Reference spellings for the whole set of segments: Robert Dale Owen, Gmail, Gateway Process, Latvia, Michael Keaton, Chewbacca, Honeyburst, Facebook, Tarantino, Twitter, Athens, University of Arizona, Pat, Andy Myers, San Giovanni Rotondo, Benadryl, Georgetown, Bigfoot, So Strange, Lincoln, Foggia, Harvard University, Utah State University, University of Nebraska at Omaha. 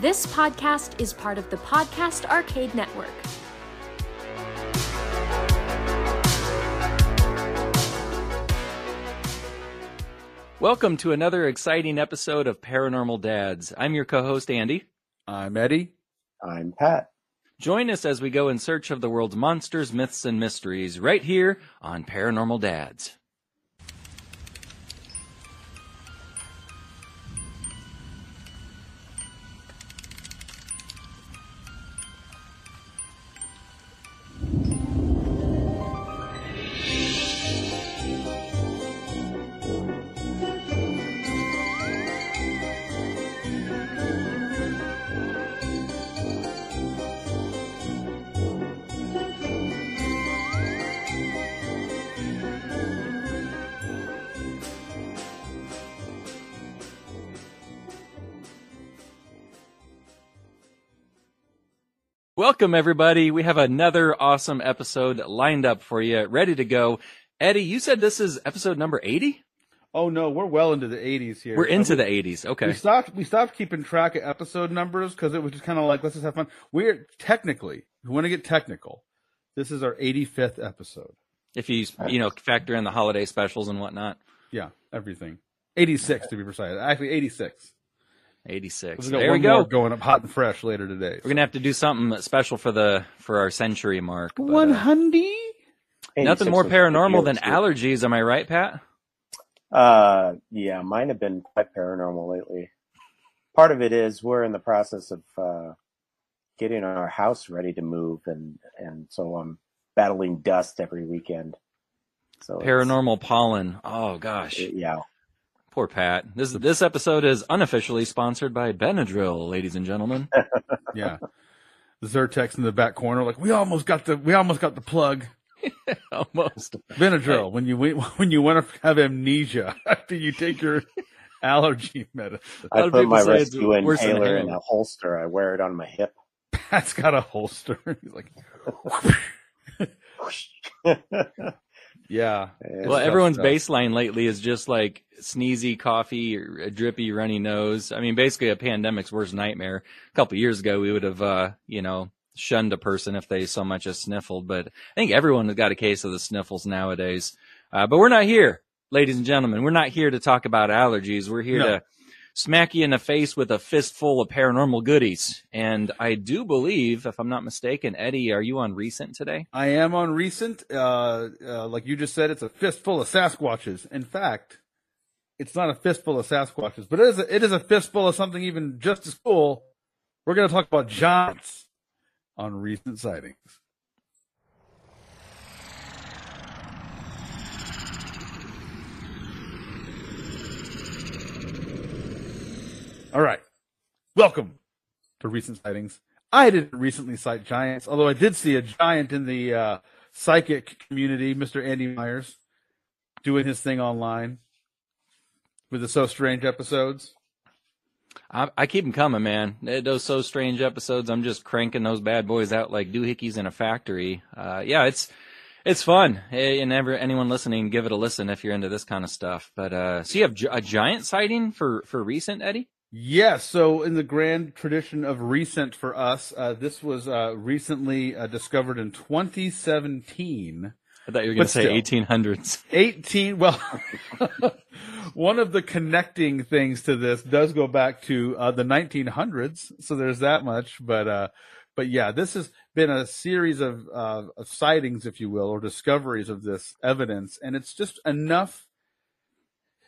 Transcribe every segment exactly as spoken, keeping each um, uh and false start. This podcast is part of the Podcast Arcade Network. Welcome to another exciting episode of Paranormal Dads. I'm your co-host, Andy. I'm Eddie. I'm Pat. Join us as we go in search of the world's monsters, myths, and mysteries right here on Paranormal Dads. Welcome, everybody. We have another awesome episode lined up for you, ready to go. Eddie, you said this is episode number eighty? Oh, no, we're well into the eighties here. We're into we, the eighties, okay. We stopped, we stopped keeping track of episode numbers because it was just kind of like, let's just have fun. We're technically, if you want to get technical, this is our eighty-fifth episode. If you, you know, factor in the holiday specials and whatnot. Yeah, everything. eighty-six, to be precise. Actually, eighty-six. eighty-six. There we go. Going up hot and fresh later today. We're so. gonna have to do something special for the for our century mark. One hundred. Uh, nothing more paranormal than allergies, am I right, Pat? Uh, yeah, mine have been quite paranormal lately. Part of it is we're in the process of uh, getting our house ready to move, and and so I'm battling dust every weekend. So paranormal pollen. Oh gosh. It, yeah. Poor Pat. This this episode is unofficially sponsored by Benadryl, ladies and gentlemen. Yeah, the Zyrtec's in the back corner, like we almost got the we almost got the plug. Almost Benadryl. Right. When you when you want to have amnesia after you take your allergy medicine, I put my rescue inhaler in a holster. I wear it on my hip. Pat's got a holster. He's like. Yeah. Well, everyone's stuff. Baseline lately is just like sneezy coffee, or a drippy, runny nose. I mean, basically a pandemic's worst nightmare. A couple of years ago, we would have, uh, you know, shunned a person if they so much as sniffled. But I think everyone has got a case of the sniffles nowadays. Uh, but we're not here, ladies and gentlemen. We're not here to talk about allergies. We're here no. to smack you in the face with a fistful of paranormal goodies. And I do believe, if I'm not mistaken, Eddie, are you on Recent today? I am on Recent. Uh, uh, like you just said, it's a fistful of Sasquatches. In fact, it's not a fistful of Sasquatches, but it is a, it is a fistful of something even just as cool. We're going to talk about giants on Recent Sightings. All right. Welcome to Recent Sightings. I didn't recently sight giants, although I did see a giant in the uh, psychic community, Mister Andy Myers, doing his thing online with the So Strange episodes. I, I keep them coming, man. Those So Strange episodes, I'm just cranking those bad boys out like doohickeys in a factory. Uh, yeah, it's... It's fun, and every, anyone listening, give it a listen if you're into this kind of stuff. But uh, so you have a giant sighting for, for Recent, Eddie? Yes, yeah, so in the grand tradition of Recent for us, uh, this was uh, recently uh, discovered in twenty seventeen. I thought you were going to say still, eighteen hundreds. eighteen, well, one of the connecting things to this does go back to uh, the nineteen hundreds, so there's that much, but... Uh, But yeah, this has been a series of, uh, of sightings, if you will, or discoveries of this evidence. And it's just enough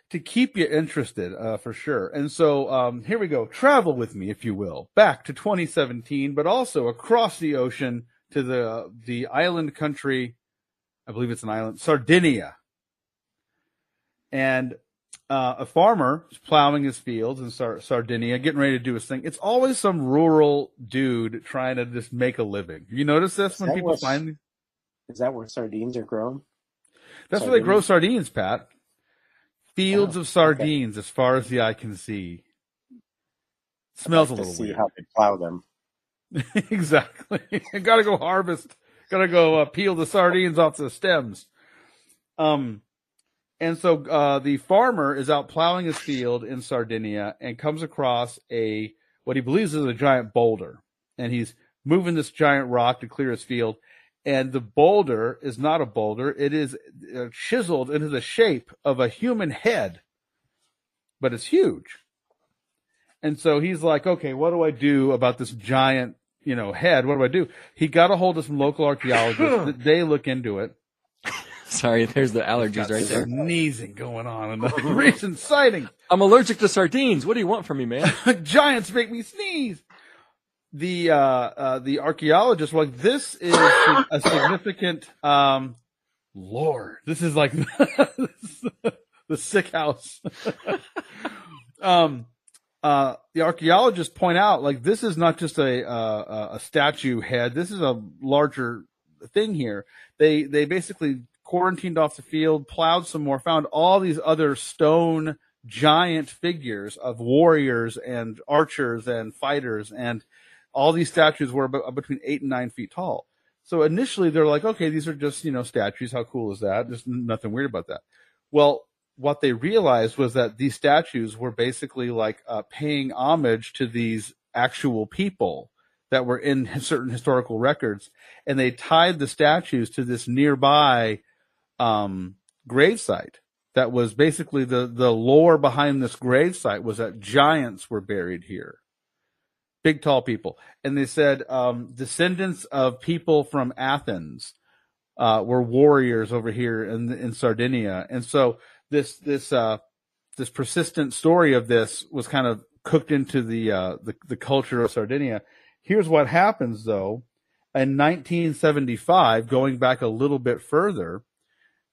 to keep you interested, uh, for sure. And so um, here we go. Travel with me, if you will, back to twenty seventeen, but also across the ocean to the, the island country. I believe it's an island, Sardinia. And uh, a farmer is plowing his fields in Sar- Sardinia, getting ready to do his thing. It's always some rural dude trying to just make a living. You notice this is when people where, find these? Is that where sardines are grown? That's sardines? Where they grow sardines, Pat. Fields oh, of sardines, okay. As far as the eye can see. I'd Smells like a little to see weird. How they plow them. Exactly. You gotta go harvest. Gotta go uh, peel the sardines off the stems. Um. And so uh, the farmer is out plowing his field in Sardinia and comes across a what he believes is a giant boulder, and he's moving this giant rock to clear his field. And the boulder is not a boulder. It is chiseled into the shape of a human head, but it's huge. And so he's like, okay, what do I do about this giant, you know, head? What do I do? He got a hold of some local archaeologists. They look into it. Sorry, there's the allergies right there. Sneezing going on in the recent sighting. I'm allergic to sardines. What do you want from me, man? Giants make me sneeze. The uh, uh, the archaeologists were like, this is a significant um, lore. This is like the, the sick house. um, uh, the archaeologists point out, like, this is not just a uh, a statue head. This is a larger thing here. They they basically quarantined off the field, plowed some more, found all these other stone giant figures of warriors and archers and fighters, and all these statues were b- between eight and nine feet tall. So initially they're like, okay, these are just, you know, statues. How cool is that? There's nothing weird about that. Well, what they realized was that these statues were basically like uh, paying homage to these actual people that were in certain historical records, and they tied the statues to this nearby um, gravesite. That was basically the, the lore behind this gravesite, was that giants were buried here. Big, tall people. And they said um, descendants of people from Athens uh, were warriors over here in in Sardinia. And so this this uh, this persistent story of this was kind of cooked into the, uh, the the culture of Sardinia. Here's what happens, though. In nineteen seventy-five, going back a little bit further,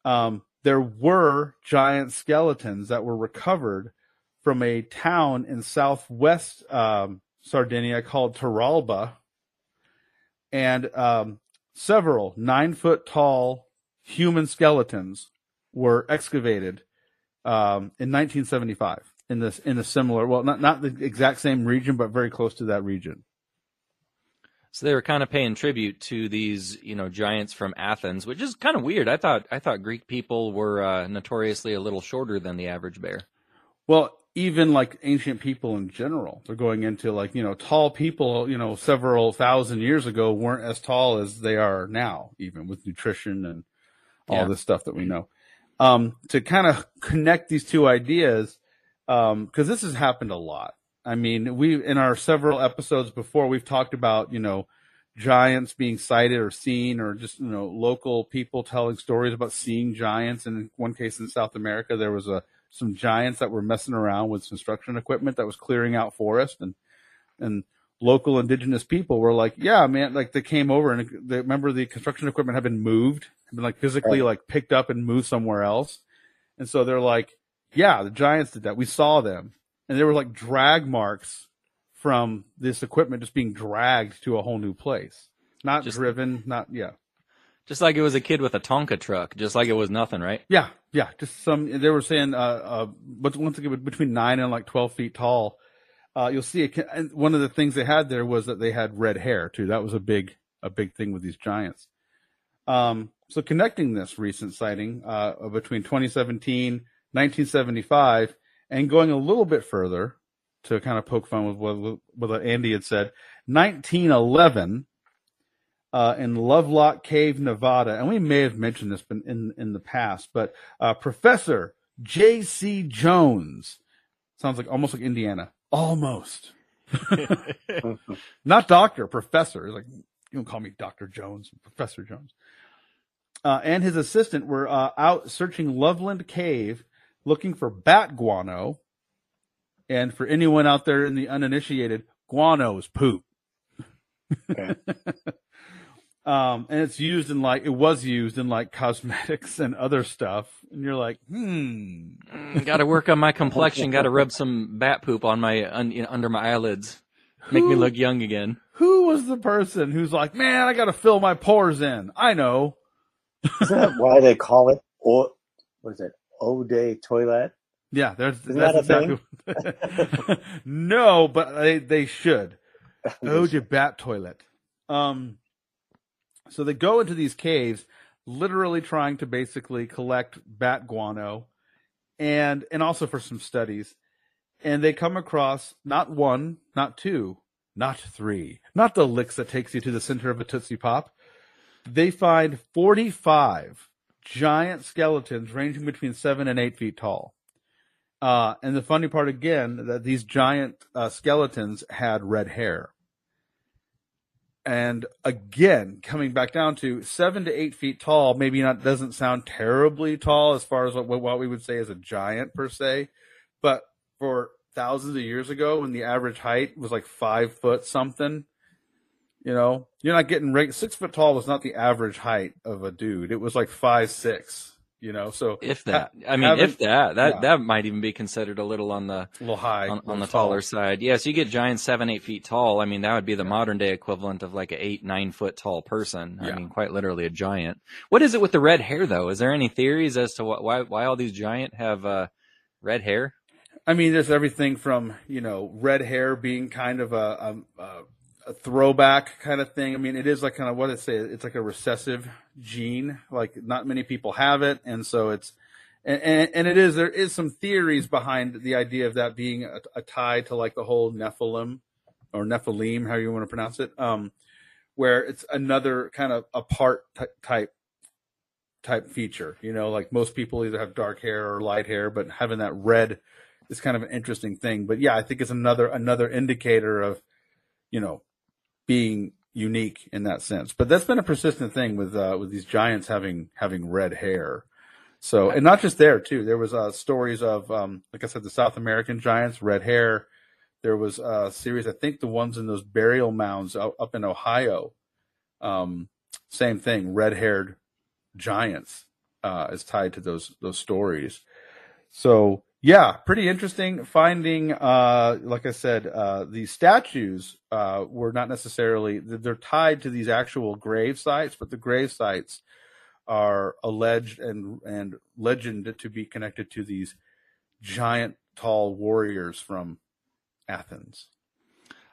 um, there were giant skeletons that were recovered from a town in southwest um, Sardinia called Taralba, and um, several nine-foot-tall human skeletons were excavated um, in nineteen seventy-five in this in a similar, well, not not the exact same region, but very close to that region. So they were kind of paying tribute to these, you know, giants from Athens, which is kind of weird. I thought I thought Greek people were uh, notoriously a little shorter than the average bear. Well, even like ancient people in general, they're going into like, you know, tall people, you know, several thousand years ago weren't as tall as they are now, even with nutrition and all yeah. this stuff that we know. Um, to kind of connect these two ideas, because um, this has happened a lot. I mean, we in our several episodes before, we've talked about, you know, giants being sighted or seen, or just, you know, local people telling stories about seeing giants. And in one case in South America, there was a some giants that were messing around with construction equipment that was clearing out forest, and and local indigenous people were like, yeah, man, like they came over and they, remember the construction equipment had been moved, had been like physically like picked up and moved somewhere else. And so they're like, yeah, the giants did that. We saw them. And there were like drag marks from this equipment just being dragged to a whole new place. Not just, driven, not, yeah. Just like it was a kid with a Tonka truck, just like it was nothing, right? Yeah, yeah. Just some, they were saying, uh, uh, but once again, between nine and like twelve feet tall, uh, you'll see, a, and one of the things they had there was that they had red hair too. That was a big, a big thing with these giants. Um, so connecting this recent sighting uh, between twenty seventeen, nineteen seventy-five, and going a little bit further to kind of poke fun with what, what Andy had said, nineteen eleven uh, in Lovelock Cave, Nevada, and we may have mentioned this in, in the past, but uh, Professor J C Jones, sounds like almost like Indiana, almost. Not doctor, professor. It's like, you don't call me Doctor Jones, Professor Jones. Uh, and his assistant were uh, out searching Loveland Cave, looking for bat guano, and for anyone out there in the uninitiated, guano's poop. Okay. um, and it's used in like it was used in like cosmetics and other stuff. And you're like, hmm, got to work on my complexion. Got to rub some bat poop on my un, you know, under my eyelids, who, make me look young again. Who was the person who's like, man, I got to fill my pores in? I know. Is that why they call it, or what is it? O-day toilet? Yeah, there's Isn't that's that exactly. No, but they they should. O-day bat toilet. Um, so they go into these caves, literally trying to basically collect bat guano, and and also for some studies. and they come across not one, not two, not three, not the licks that takes you to the center of a Tootsie Pop. They find forty-five giant skeletons ranging between seven and eight feet tall. Uh, and the funny part, again, that these giant uh, skeletons had red hair. And again, coming back down to seven to eight feet tall, maybe not doesn't sound terribly tall as far as what, what we would say is a giant per se. But for thousands of years ago, when the average height was like five foot something, you know, you're not getting right. Six foot tall was not the average height of a dude. It was like five, six. You know, so if that, ha- I mean, if that, that, yeah. that might even be considered a little on the a little high on, on the taller tall. side. Yes, yeah, so you get giants seven, eight feet tall. I mean, that would be the yeah. modern day equivalent of like an eight, nine foot tall person. Yeah. I mean, quite literally a giant. What is it with the red hair though? Is there any theories as to what, why, why all these giant have uh, red hair? I mean, there's everything from, you know, red hair being kind of a, a, a throwback kind of thing. I mean, it is like kind of what I say, it's like a recessive gene, like not many people have it. And so it's, and, and, and it is, there is some theories behind the idea of that being a, a tie to like the whole Nephilim or Nephilim, how you want to pronounce it, um, where it's another kind of a part t- type. type feature. You know, like most people either have dark hair or light hair, but having that red is kind of an interesting thing. But yeah, I think it's another another indicator of, you know, being unique in that sense. But that's been a persistent thing with uh, with these giants having having red hair. So, and not just there too. There was uh, stories of, um, like I said, the South American giants, red hair. There was a series, I think the ones in those burial mounds up in Ohio. Um, same thing, red-haired giants uh is tied to those those stories. So yeah, pretty interesting finding. Uh like I said, uh the statues uh were not necessarily, they're tied to these actual grave sites, but the grave sites are alleged and and legend to be connected to these giant tall warriors from Athens.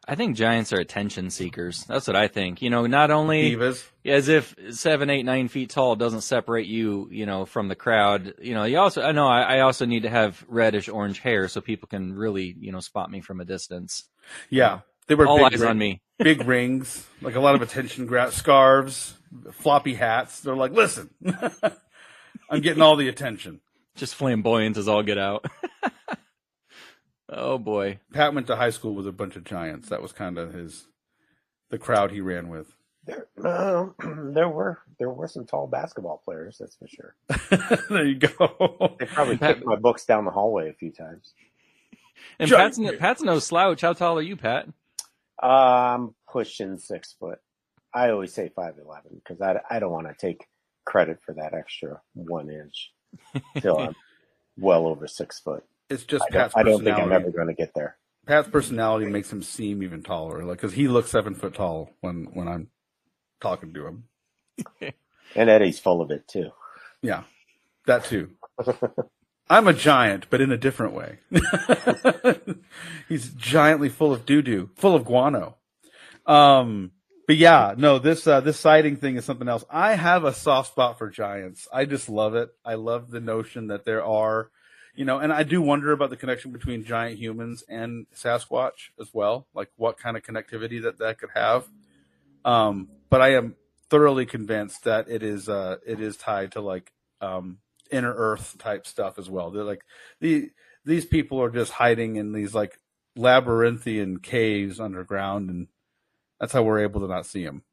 I think giants are attention seekers. That's what I think. You know, not only Divas. As if seven, eight, nine feet tall doesn't separate you, you know, from the crowd. You know, you also, I know I, I also need to have reddish orange hair so people can really, you know, spot me from a distance. Yeah. They were all big eyes ring, on me. Big rings, like a lot of attention gra- scarves, floppy hats. They're like, listen, I'm getting all the attention. Just flamboyant as all get out. Oh, boy. Pat went to high school with a bunch of giants. That was kind of his, the crowd he ran with. There uh, there were there were some tall basketball players, that's for sure. There you go. They probably Pat, kicked my books down the hallway a few times. And Pat's, Pat's no slouch. How tall are you, Pat? Uh, I'm pushing six foot. I always say five eleven because I, I don't want to take credit for that extra one inch until I'm well over six foot. It's just I Pat's personality. I don't think I'm ever going to get there. Pat's personality makes him seem even taller, like because he looks seven foot tall when, when I'm talking to him. And Eddie's full of it too. Yeah, that too. I'm a giant, but in a different way. He's giantly full of doo doo, full of guano. Um, but yeah, no, this uh, this sighting thing is something else. I have a soft spot for giants. I just love it. I love the notion that there are. You know, and I do wonder about the connection between giant humans and Sasquatch as well, like what kind of connectivity that that could have. Um, but I am thoroughly convinced that it is uh, it is tied to like um, inner Earth type stuff as well. They're like the these people are just hiding in these like labyrinthian caves underground, and that's how we're able to not see them.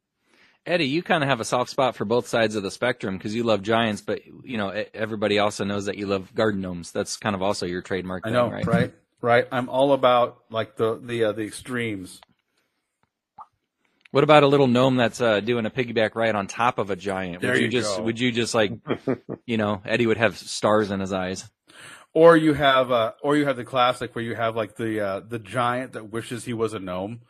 Eddie, you kind of have a soft spot for both sides of the spectrum because you love giants, but you know everybody also knows that you love garden gnomes. That's kind of also your trademark. I know, thing, right? right? Right. I'm all about like the the uh, the extremes. What about a little gnome that's uh, doing a piggyback ride on top of a giant? There would you, you just go. Would you just like, you know, Eddie would have stars in his eyes. Or you have uh, or you have the classic where you have like the uh, the giant that wishes he was a gnome.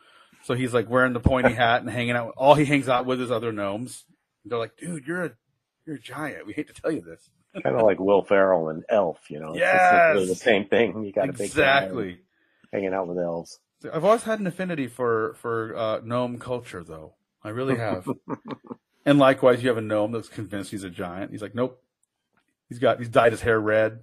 So he's like wearing the pointy hat and hanging out. All he hangs out with is other gnomes. They're like, dude, you're a you're a giant. We hate to tell you this. Kind of like Will Ferrell and Elf, you know. Yeah, it's, it's the same thing. You got exactly hanging out with elves. I've always had an affinity for for uh, gnome culture, though. I really have. And likewise, you have a gnome that's convinced he's a giant. He's like, nope, He's got he's dyed his hair red.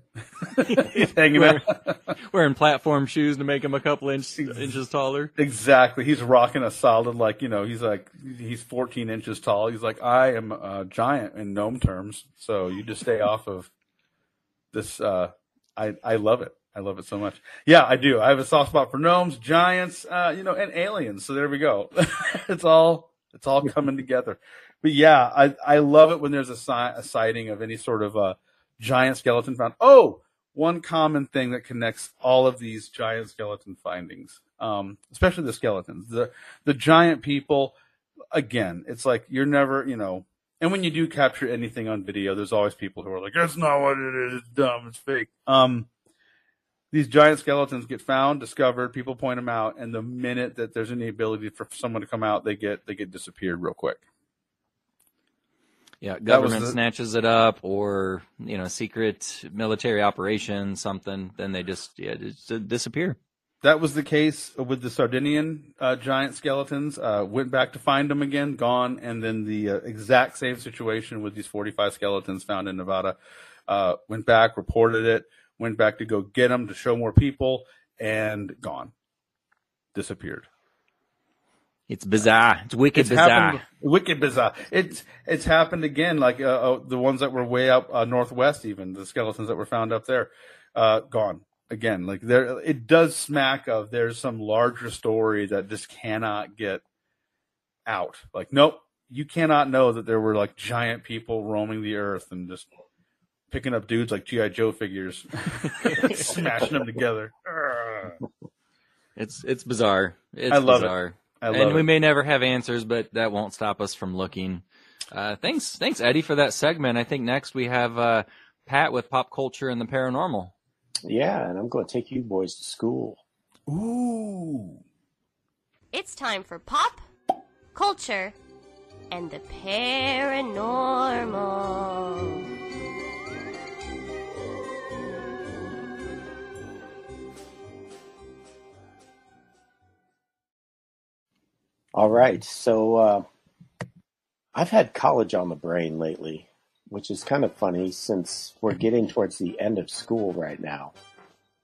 He's hanging wearing, out, wearing platform shoes to make him a couple inch, inches taller. Exactly. He's rocking a solid, like, you know, he's like he's fourteen inches tall. He's like, I am a giant in gnome terms, so you just stay off of this. Uh, I I love it. I love it so much. Yeah, I do. I have a soft spot for gnomes, giants, uh, you know, and aliens. So there we go. It's all it's all coming together. But yeah, I I love it when there's a, si- a sighting of any sort of a giant skeleton found. Oh, one common thing that connects all of these giant skeleton findings, um, especially the skeletons, the the giant people. Again, it's like you're never, you know, and when you do capture anything on video, there's always people who are like, "That's not what it is. It's dumb. It's fake." Um, these giant skeletons get found, discovered. People point them out, and the minute that there's any ability for someone to come out, they get they get disappeared real quick. Yeah, government the, snatches it up, or, you know, secret military operation, something. Then they just, yeah, just disappear. That was the case with the Sardinian uh, giant skeletons. Uh, went back to find them again, gone. And then the uh, exact same situation with these forty-five skeletons found in Nevada. Uh, went back, reported it, went back to go get them to show more people, and gone. Disappeared. It's bizarre. It's wicked it's bizarre. Happened, wicked bizarre. It's it's happened again. Like uh, uh, the ones that were way up uh, northwest, even the skeletons that were found up there, uh, gone again. Like there, it does smack of there's some larger story that just cannot get out. Like, nope, you cannot know that there were like giant people roaming the earth and just picking up dudes like G I Joe figures, smashing them together. It's it's bizarre. It's I love bizarre. It. And we it. may never have answers, but that won't stop us from looking. Uh, thanks, thanks, Eddie, for that segment. I think next we have uh, Pat with Pop Culture and the Paranormal. Yeah, and I'm going to take you boys to school. Ooh. It's time for Pop Culture and the Paranormal. All right, so uh, I've had college on the brain lately, which is kind of funny since we're getting towards the end of school right now.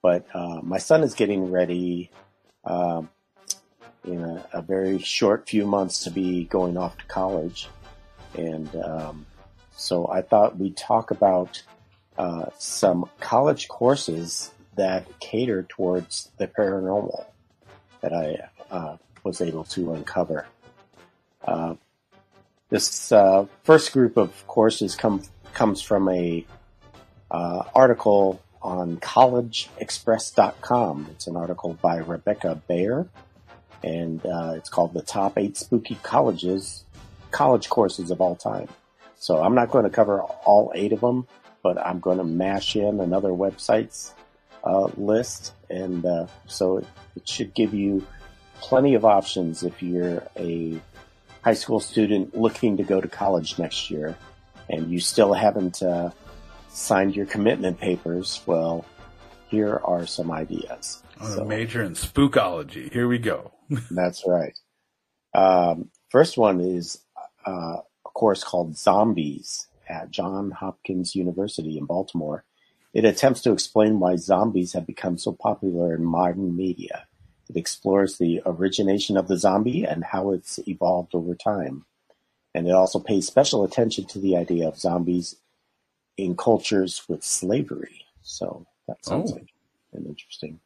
But uh, my son is getting ready uh, in a, a very short few months to be going off to college. And um, so I thought we'd talk about uh, some college courses that cater towards the paranormal that I uh was able to uncover. Uh, this uh, first group of courses come, comes from a uh, article on college express dot com. It's an article by Rebecca Bayer, and uh, it's called The Top eight Spooky Colleges College Courses of All Time. So I'm not going to cover all eight of them, but I'm going to mash in another website's uh, list, and uh, so it, it should give you plenty of options if you're a high school student looking to go to college next year and you still haven't uh, signed your commitment papers. Well, here are some ideas. I'm so, a major in spookology. Here we go. That's right. Um, first one is uh, a course called Zombies at Johns Hopkins University in Baltimore. It attempts to explain why zombies have become so popular in modern media. It explores the origination of the zombie and how it's evolved over time. And it also pays special attention to the idea of zombies in cultures with slavery. So that sounds oh. like an interesting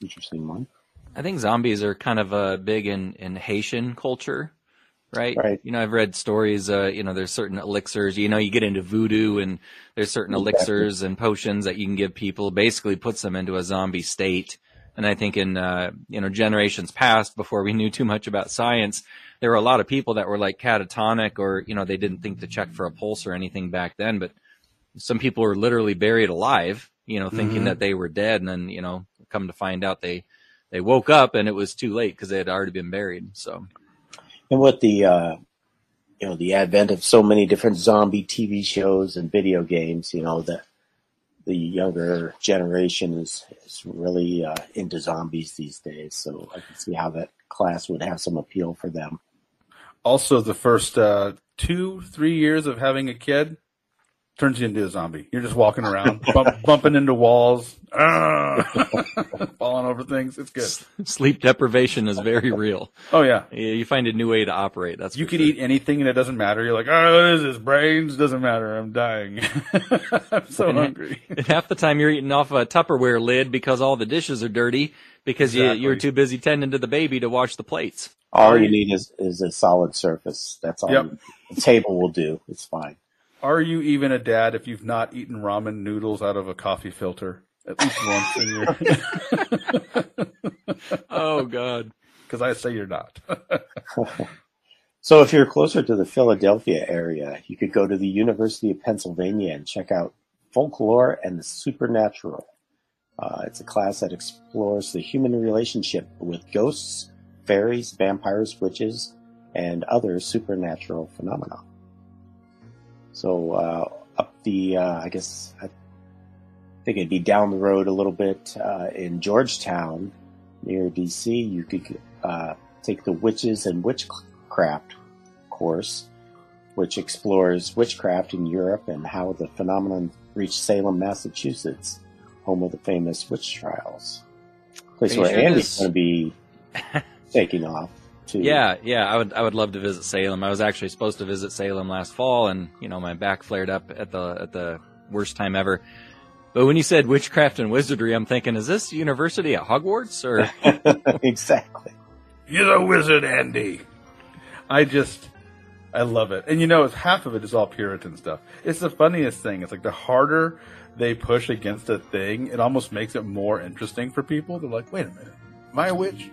interesting one. I think zombies are kind of uh, big in, in Haitian culture, right? Right. You know, I've read stories, uh, you know, there's certain elixirs. You know, you get into voodoo and there's certain exactly. elixirs and potions that you can give people. Basically puts them into a zombie state. And I think in, uh, you know, generations past, before we knew too much about science, there were a lot of people that were like catatonic or, you know, they didn't think to check for a pulse or anything back then. But some people were literally buried alive, you know, thinking mm-hmm. that they were dead. And then, you know, come to find out they, they woke up and it was too late because they had already been buried. So. And with the, uh, you know, the advent of so many different zombie T V shows and video games, you know, that the younger generation is, is really uh, into zombies these days, so I can see how that class would have some appeal for them. Also, the first uh, two, three years of having a kid, turns you into a zombie. You're just walking around, bump, bumping into walls, falling over things. It's good. S- sleep deprivation is very real. Oh, yeah. You find a new way to operate. That's You could sure. eat anything and it doesn't matter. You're like, oh, what is this? Brains? Doesn't matter. I'm dying. I'm so and hungry. Half, half the time you're eating off a Tupperware lid because all the dishes are dirty because exactly. you, you're too busy tending to the baby to wash the plates. All you need is, is a solid surface. That's all yep. you, the table will do. It's fine. Are you even a dad if you've not eaten ramen noodles out of a coffee filter at least once in your Oh, God. Because I say you're not. So if you're closer to the Philadelphia area, you could go to the University of Pennsylvania and check out Folklore and the Supernatural. Uh, it's a class that explores the human relationship with ghosts, fairies, vampires, witches, and other supernatural phenomena. So uh, up the, uh, I guess, I think it'd be down the road a little bit uh, in Georgetown near D C, you could uh, take the Witches and Witchcraft course, which explores witchcraft in Europe and how the phenomenon reached Salem, Massachusetts, home of the famous witch trials. A place where Andy's going to be taking off. Too. Yeah, yeah, I would I would love to visit Salem. I was actually supposed to visit Salem last fall, and you know my back flared up at the at the worst time ever. But when you said witchcraft and wizardry, I'm thinking, is this university at Hogwarts or exactly? You're the wizard, Andy. I just I love it, and you know, it's half of it is all Puritan stuff. It's the funniest thing. It's like the harder they push against a thing, it almost makes it more interesting for people. They're like, wait a minute. Am I a witch?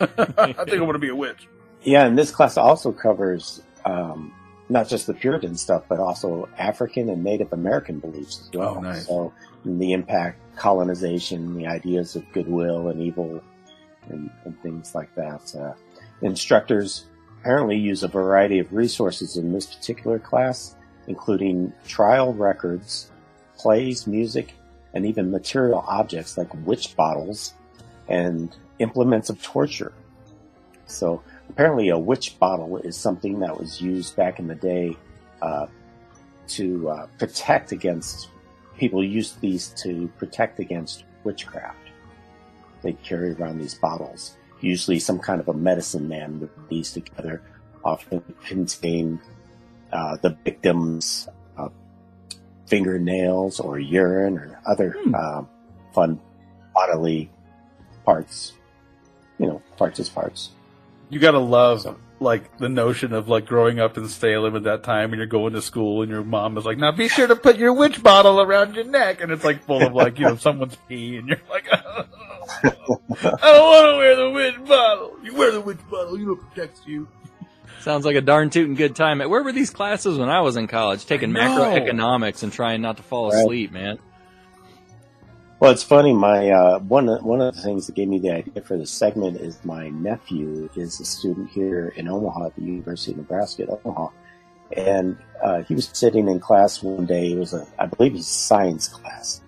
I think I want to be a witch. Yeah, and this class also covers um, not just the Puritan stuff, but also African and Native American beliefs as well. Oh, nice. So the impact, colonization, the ideas of goodwill and evil, and, and things like that. Uh, instructors apparently use a variety of resources in this particular class, including trial records, plays, music, and even material objects like witch bottles and implements of torture. So apparently a witch bottle is something that was used back in the day uh, to uh, protect against, people used these to protect against witchcraft. They'd carry around these bottles. Usually some kind of a medicine man would put these together, often contain uh, the victim's uh, fingernails or urine or other hmm. uh, fun bodily parts, you know, parts is parts. You gotta love so. like the notion of like growing up in Salem at that time, and you're going to school, and your mom is like, "Now be sure to put your witch bottle around your neck," and it's like full of like you know someone's pee, and you're like, oh, "I don't want to wear the witch bottle." You wear the witch bottle, you know, it protects you. Sounds like a darn tootin' good time. Where were these classes when I was in college? Taking macroeconomics and trying not to fall right. asleep, man. Well, it's funny. My uh, one one of the things that gave me the idea for this segment is my nephew is a student here in Omaha at the University of Nebraska at Omaha, and uh, he was sitting in class one day. It was a, I believe, it was science class,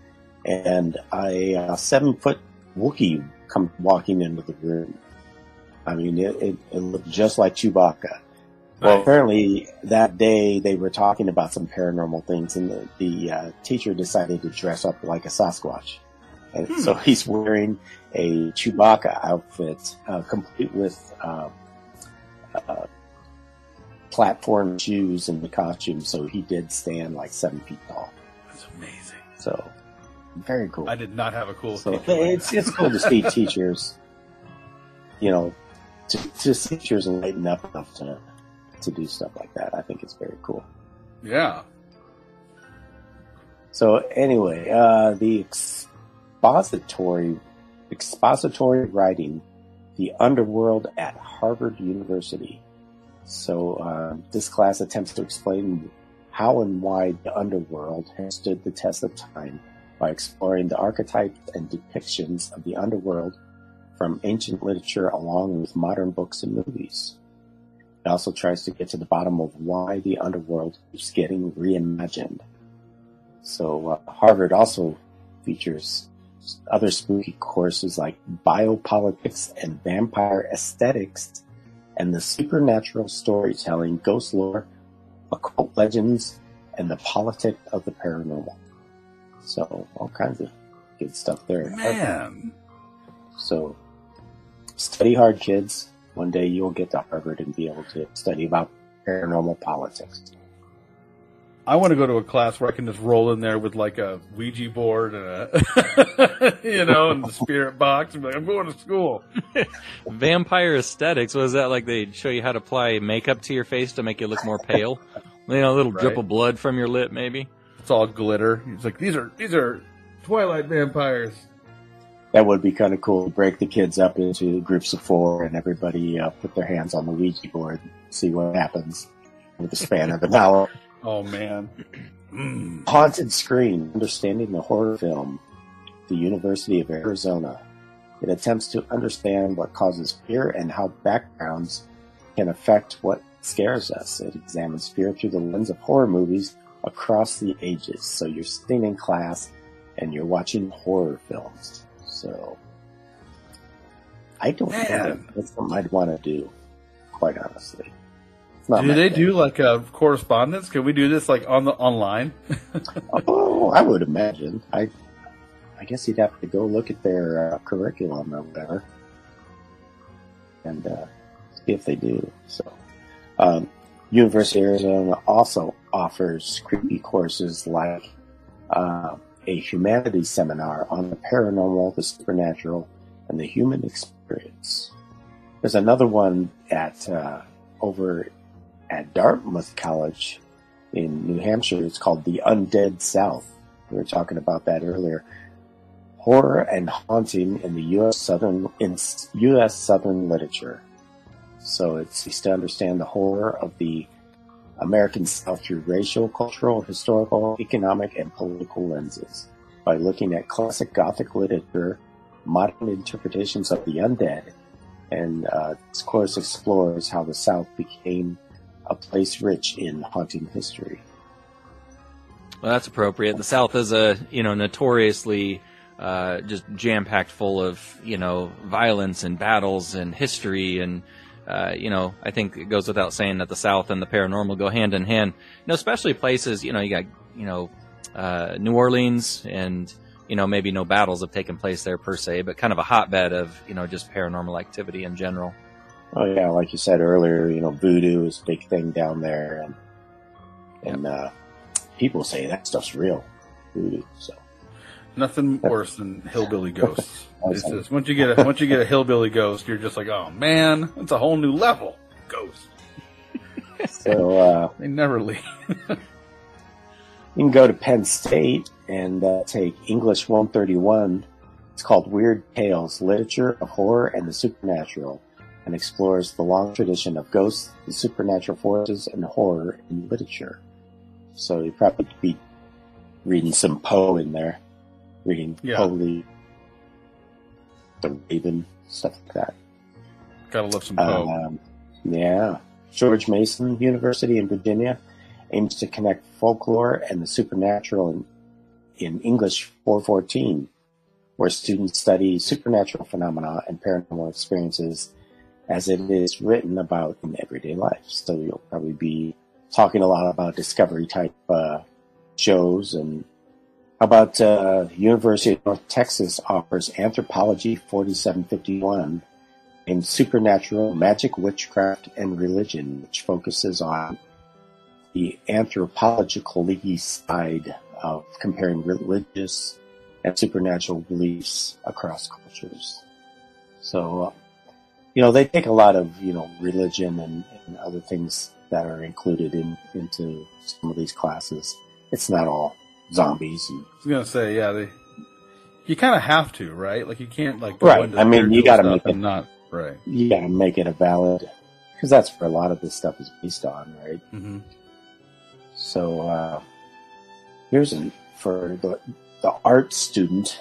and a uh, seven foot Wookiee come walking into the room. I mean, it, it, it looked just like Chewbacca. Well, apparently that day they were talking about some paranormal things, and the, the uh, teacher decided to dress up like a Sasquatch. And hmm. so he's wearing a Chewbacca outfit, uh, complete with uh, uh, platform shoes and the costume. So he did stand like seven feet tall. That's amazing. So very cool. I did not have a cool so, teacher. It's, it's cool to see teachers, you know, to, to see teachers enlighten up enough to. to do stuff like that. I think it's very cool. Yeah. So anyway, uh, the expository, expository writing, the underworld at Harvard University. So uh, this class attempts to explain how and why the underworld has stood the test of time by exploring the archetypes and depictions of the underworld from ancient literature along with modern books and movies. It also tries to get to the bottom of why the underworld keeps getting reimagined. So uh, Harvard also features other spooky courses like biopolitics and vampire aesthetics and the supernatural storytelling, ghost lore, occult legends, and the Politic of the Paranormal. So all kinds of good stuff there. Man. So study hard, kids. One day you'll get to Harvard and be able to study about paranormal politics. I want to go to a class where I can just roll in there with like a Ouija board and a, you know, and the spirit box and be like, I'm going to school. Vampire aesthetics. What is that? Like they show you how to apply makeup to your face to make you look more pale. You know, a little right. drip of blood from your lip, maybe. It's all glitter. It's like, these are, these are Twilight vampires. That would be kind of cool to break the kids up into groups of four and everybody uh, put their hands on the Ouija board and see what happens with the span of an hour. Oh, man. Mm. Haunted Screen, Understanding the Horror Film, the University of Arizona. It attempts to understand what causes fear and how backgrounds can affect what scares us. It examines fear through the lens of horror movies across the ages. So you're sitting in class and you're watching horror films. So I don't know. That's something I'd want to do, quite honestly. Do they thing. do like a correspondence? Can we do this like on the online? Oh, I would imagine. I, I guess you'd have to go look at their uh, curriculum or whatever, and uh, see if they do. So, um, University of Arizona also offers creepy courses like uh, a humanities seminar on the paranormal, the supernatural, and the human experience. There's another one at uh, over. At Dartmouth College in New Hampshire. It's called The Undead South. We were talking about that earlier. Horror and haunting in the U S Southern in U S Southern literature. So it seeks to understand the horror of the American South through racial, cultural, historical, economic, and political lenses by looking at classic Gothic literature, modern interpretations of the undead, and uh, this course explores how the South became a place rich in haunting history. Well, that's appropriate. The South is a, you know, notoriously uh, just jam-packed full of, you know, violence and battles and history. And, uh, you know, I think it goes without saying that the South and the paranormal go hand in hand. You know, especially places, you know, you got, you know, uh, New Orleans and, you know, maybe no battles have taken place there per se, but kind of a hotbed of, you know, just paranormal activity in general. Oh yeah, like you said earlier, you know, voodoo is a big thing down there, and and uh, people say that stuff's real, voodoo. So nothing worse than hillbilly ghosts. It's just, once you get a once you get a hillbilly ghost, you're just like, oh man, it's a whole new level ghost. So uh, they never leave. You can go to Penn State and uh, take English one thirty-one. It's called Weird Tales: Literature of Horror and the Supernatural, and explores the long tradition of ghosts, the supernatural forces, and horror in literature. So you'd probably be reading some Poe in there, reading yeah. Poe, the, the Raven, stuff like that. Gotta love some Poe. Um, yeah. George Mason University in Virginia aims to connect folklore and the supernatural in, in English four fourteen, where students study supernatural phenomena and paranormal experiences as it is written about in everyday life. So you'll probably be talking a lot about Discovery-type uh, shows. And how about uh, University of North Texas offers Anthropology forty-seven fifty-one in Supernatural, Magic, Witchcraft, and Religion, which focuses on the anthropological side of comparing religious and supernatural beliefs across cultures. So... Uh, You know, they take a lot of, you know, religion and, and other things that are included in into some of these classes. It's not all zombies. And, I was going to say, yeah, they, you kind of have to, right? Like, you can't, like, go right. into I mean, you got to make it, not, right. You got to make it a valid, because that's where a lot of this stuff is based on, right? Mm-hmm. So, uh, here's an, for the, the art student,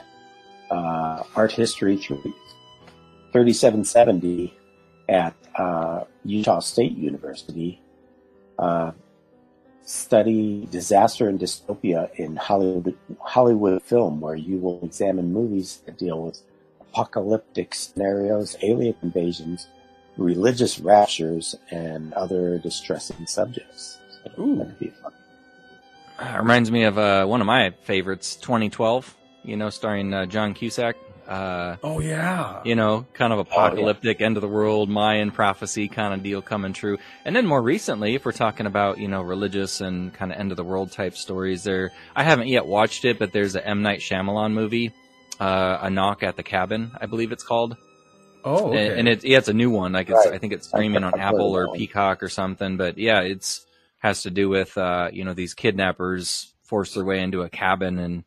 uh, art history through thirty-seven seventy at uh, Utah State University. Uh, study disaster and dystopia in Hollywood, Hollywood film, where you will examine movies that deal with apocalyptic scenarios, alien invasions, religious raptures, and other distressing subjects. So Ooh. That could be fun. Uh, reminds me of uh, one of my favorites, twenty twelve, you know, starring uh, John Cusack. Uh, oh, yeah. You know, kind of apocalyptic, oh, yeah. end of the world, Mayan prophecy kind of deal coming true. And then more recently, if we're talking about, you know, religious and kind of end of the world type stories, there, I haven't yet watched it, but there's a M. Night Shyamalan movie, uh, A Knock at the Cabin, I believe it's called. Oh, okay. And it's, yeah, it's a new one. Like it's, right. I think it's streaming on Apple or Peacock or something, but yeah, it's has to do with, uh, you know, these kidnappers force their way into a cabin and,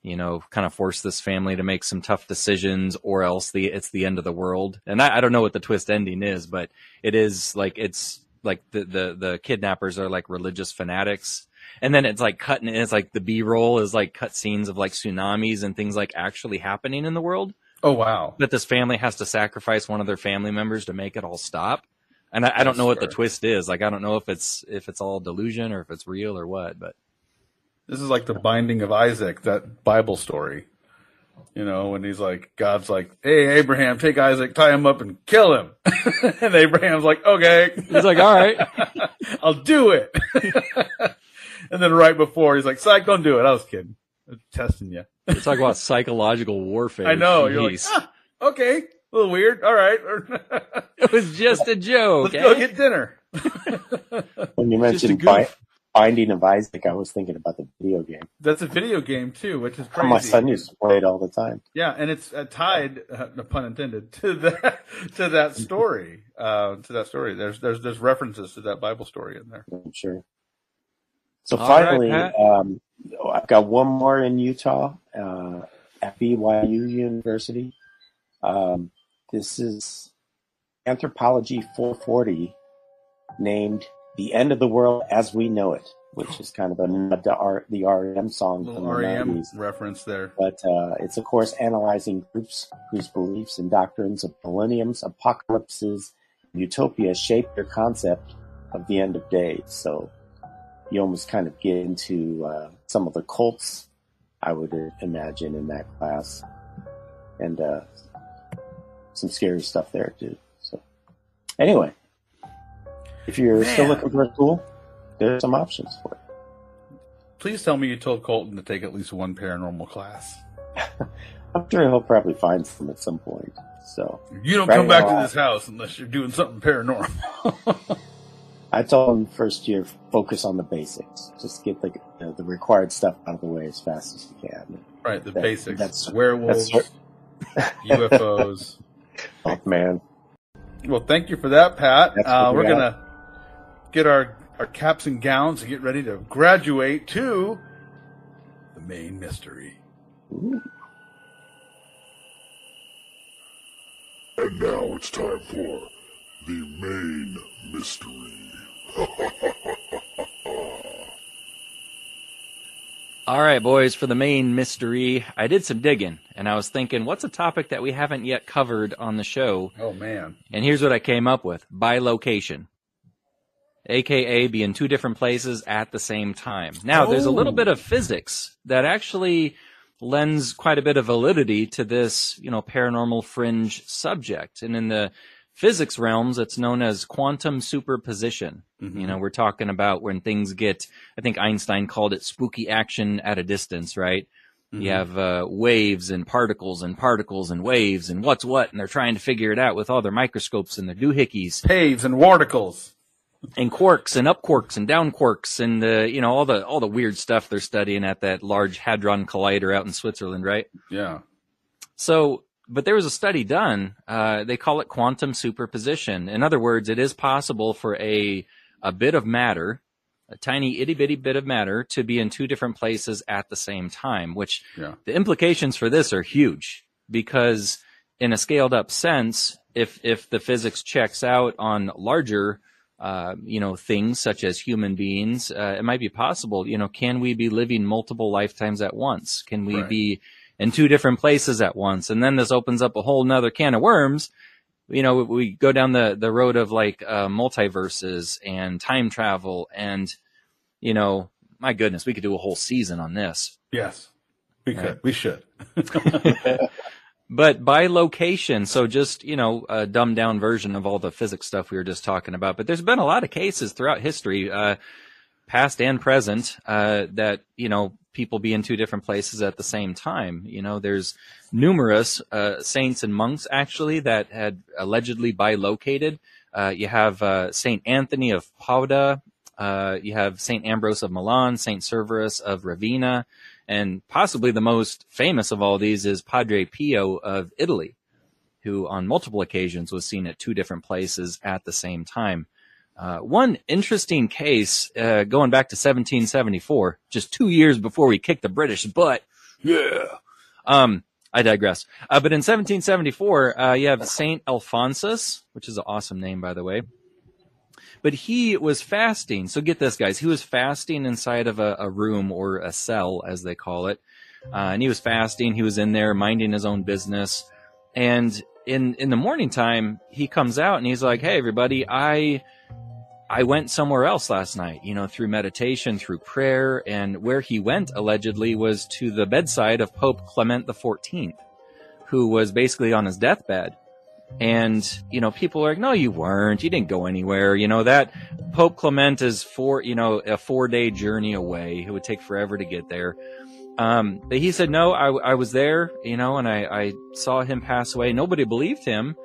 you know, kind of force this family to make some tough decisions or else the it's the end of the world. And I, I don't know what the twist ending is, but it is like it's like the, the, the kidnappers are like religious fanatics. And then it's like cutting it's like the B-roll is like cut scenes of like tsunamis and things like actually happening in the world. Oh, wow. That this family has to sacrifice one of their family members to make it all stop. And I, I don't know what the twist is. Like, I don't know if it's if it's all delusion or if it's real or what. But this is like the Binding of Isaac, that Bible story. You know, when he's like, God's like, hey, Abraham, take Isaac, tie him up and kill him. And Abraham's like, okay. He's like, all right. I'll do it. And then right before, he's like, psych, don't do it. I was kidding. I'm testing you. It's like about psychological warfare. I know. Jeez. You're like, ah, okay, a little weird. All right. It was just a joke. Let's eh? go get dinner. When you mentioned bi- Binding of Isaac, I was thinking about the video game. That's a video game too, which is crazy. My son used to play it all the time. Yeah, and it's uh, tied, uh, no pun intended, to that to that story. Uh, to that story, there's there's there's references to that Bible story in there. I'm sure. So all finally, right, um, I've got one more in Utah uh, at B Y U University. Um, this is Anthropology four forty, named "The End of the World as We Know It," which is kind of a the R E M song from the R E M reference there. But uh, it's a course analyzing groups whose beliefs and doctrines of millenniums, apocalypses, and utopia shape their concept of the end of days. So you almost kind of get into uh, some of the cults, I would imagine, in that class. And uh, some scary stuff there, too. So, anyway, if you're Man. still looking for a school, there's some options for you. Please tell me you told Colton to take at least one paranormal class. I'm sure he'll probably find some at some point. So You don't right come back to this house unless you're doing something paranormal. I told him first year, focus on the basics. Just get the the, the required stuff out of the way as fast as you can. Right, the that, basics. That's, Werewolves, that's U F Os. Oh, man. Well, thank you for that, Pat. Uh, we're going to get our, our caps and gowns and get ready to graduate to the main mystery. Ooh. And now it's time for the main mystery. All right, boys, for the main mystery, I did some digging, and I was thinking, what's a topic that we haven't yet covered on the show? Oh, man. And here's what I came up with. Bilocation, a k a be in two different places at the same time. Now, oh. there's a little bit of physics that actually lends quite a bit of validity to this, you know, paranormal fringe subject. And in the physics realms, it's known as quantum superposition. Mm-hmm. You know, we're talking about when things get, I think Einstein called it spooky action at a distance, right? Mm-hmm. You have uh, waves and particles and particles and waves and what's what, and they're trying to figure it out with all their microscopes and their doohickeys. Waves and warticles. And quarks and up quarks and down quarks and, uh, you know, all the all the weird stuff they're studying at that Large Hadron Collider out in Switzerland, right? Yeah. So... But there was a study done, uh, they call it quantum superposition. In other words, it is possible for a, a bit of matter, a tiny itty bitty bit of matter, to be in two different places at the same time, which yeah. the implications for this are huge, because in a scaled up sense, if, if the physics checks out on larger, uh, you know, things such as human beings, uh, it might be possible, you know, can we be living multiple lifetimes at once? Can we right. be in two different places at once? And then this opens up a whole nother can of worms. You know, we go down the, the road of like uh, multiverses and time travel and, you know, my goodness, we could do a whole season on this. Yes, we could. Right. We should. But bilocation, so just, you know, a dumbed down version of all the physics stuff we were just talking about. But there's been a lot of cases throughout history. Uh, past and present, uh, that, you know, people be in two different places at the same time. You know, there's numerous uh, saints and monks, actually, that had allegedly bilocated. Uh, you have uh, Saint Anthony of Padua. Uh, you have Saint Ambrose of Milan, Saint Severus of Ravenna, and possibly the most famous of all these is Padre Pio of Italy, who on multiple occasions was seen at two different places at the same time. Uh, one interesting case, uh, going back to seventeen seventy-four, just two years before we kicked the British butt. Yeah. Um, I digress. Uh, but in seventeen seventy-four, uh, you have Saint Alphonsus, which is an awesome name, by the way. But he was fasting. So get this, guys. He was fasting inside of a, a room, or a cell, as they call it. Uh, and he was fasting. He was in there minding his own business. And in in the morning time, he comes out and he's like, hey, everybody, I I went somewhere else last night, you know, through meditation, through prayer. And where he went, allegedly, was to the bedside of Pope Clement the fourteenth, who was basically on his deathbed. And, you know, people are like, no, you weren't. You didn't go anywhere. You know, that Pope Clement is four, you know, a four day journey away. It would take forever to get there. Um, but he said, no, I, I was there, you know, and I, I saw him pass away. Nobody believed him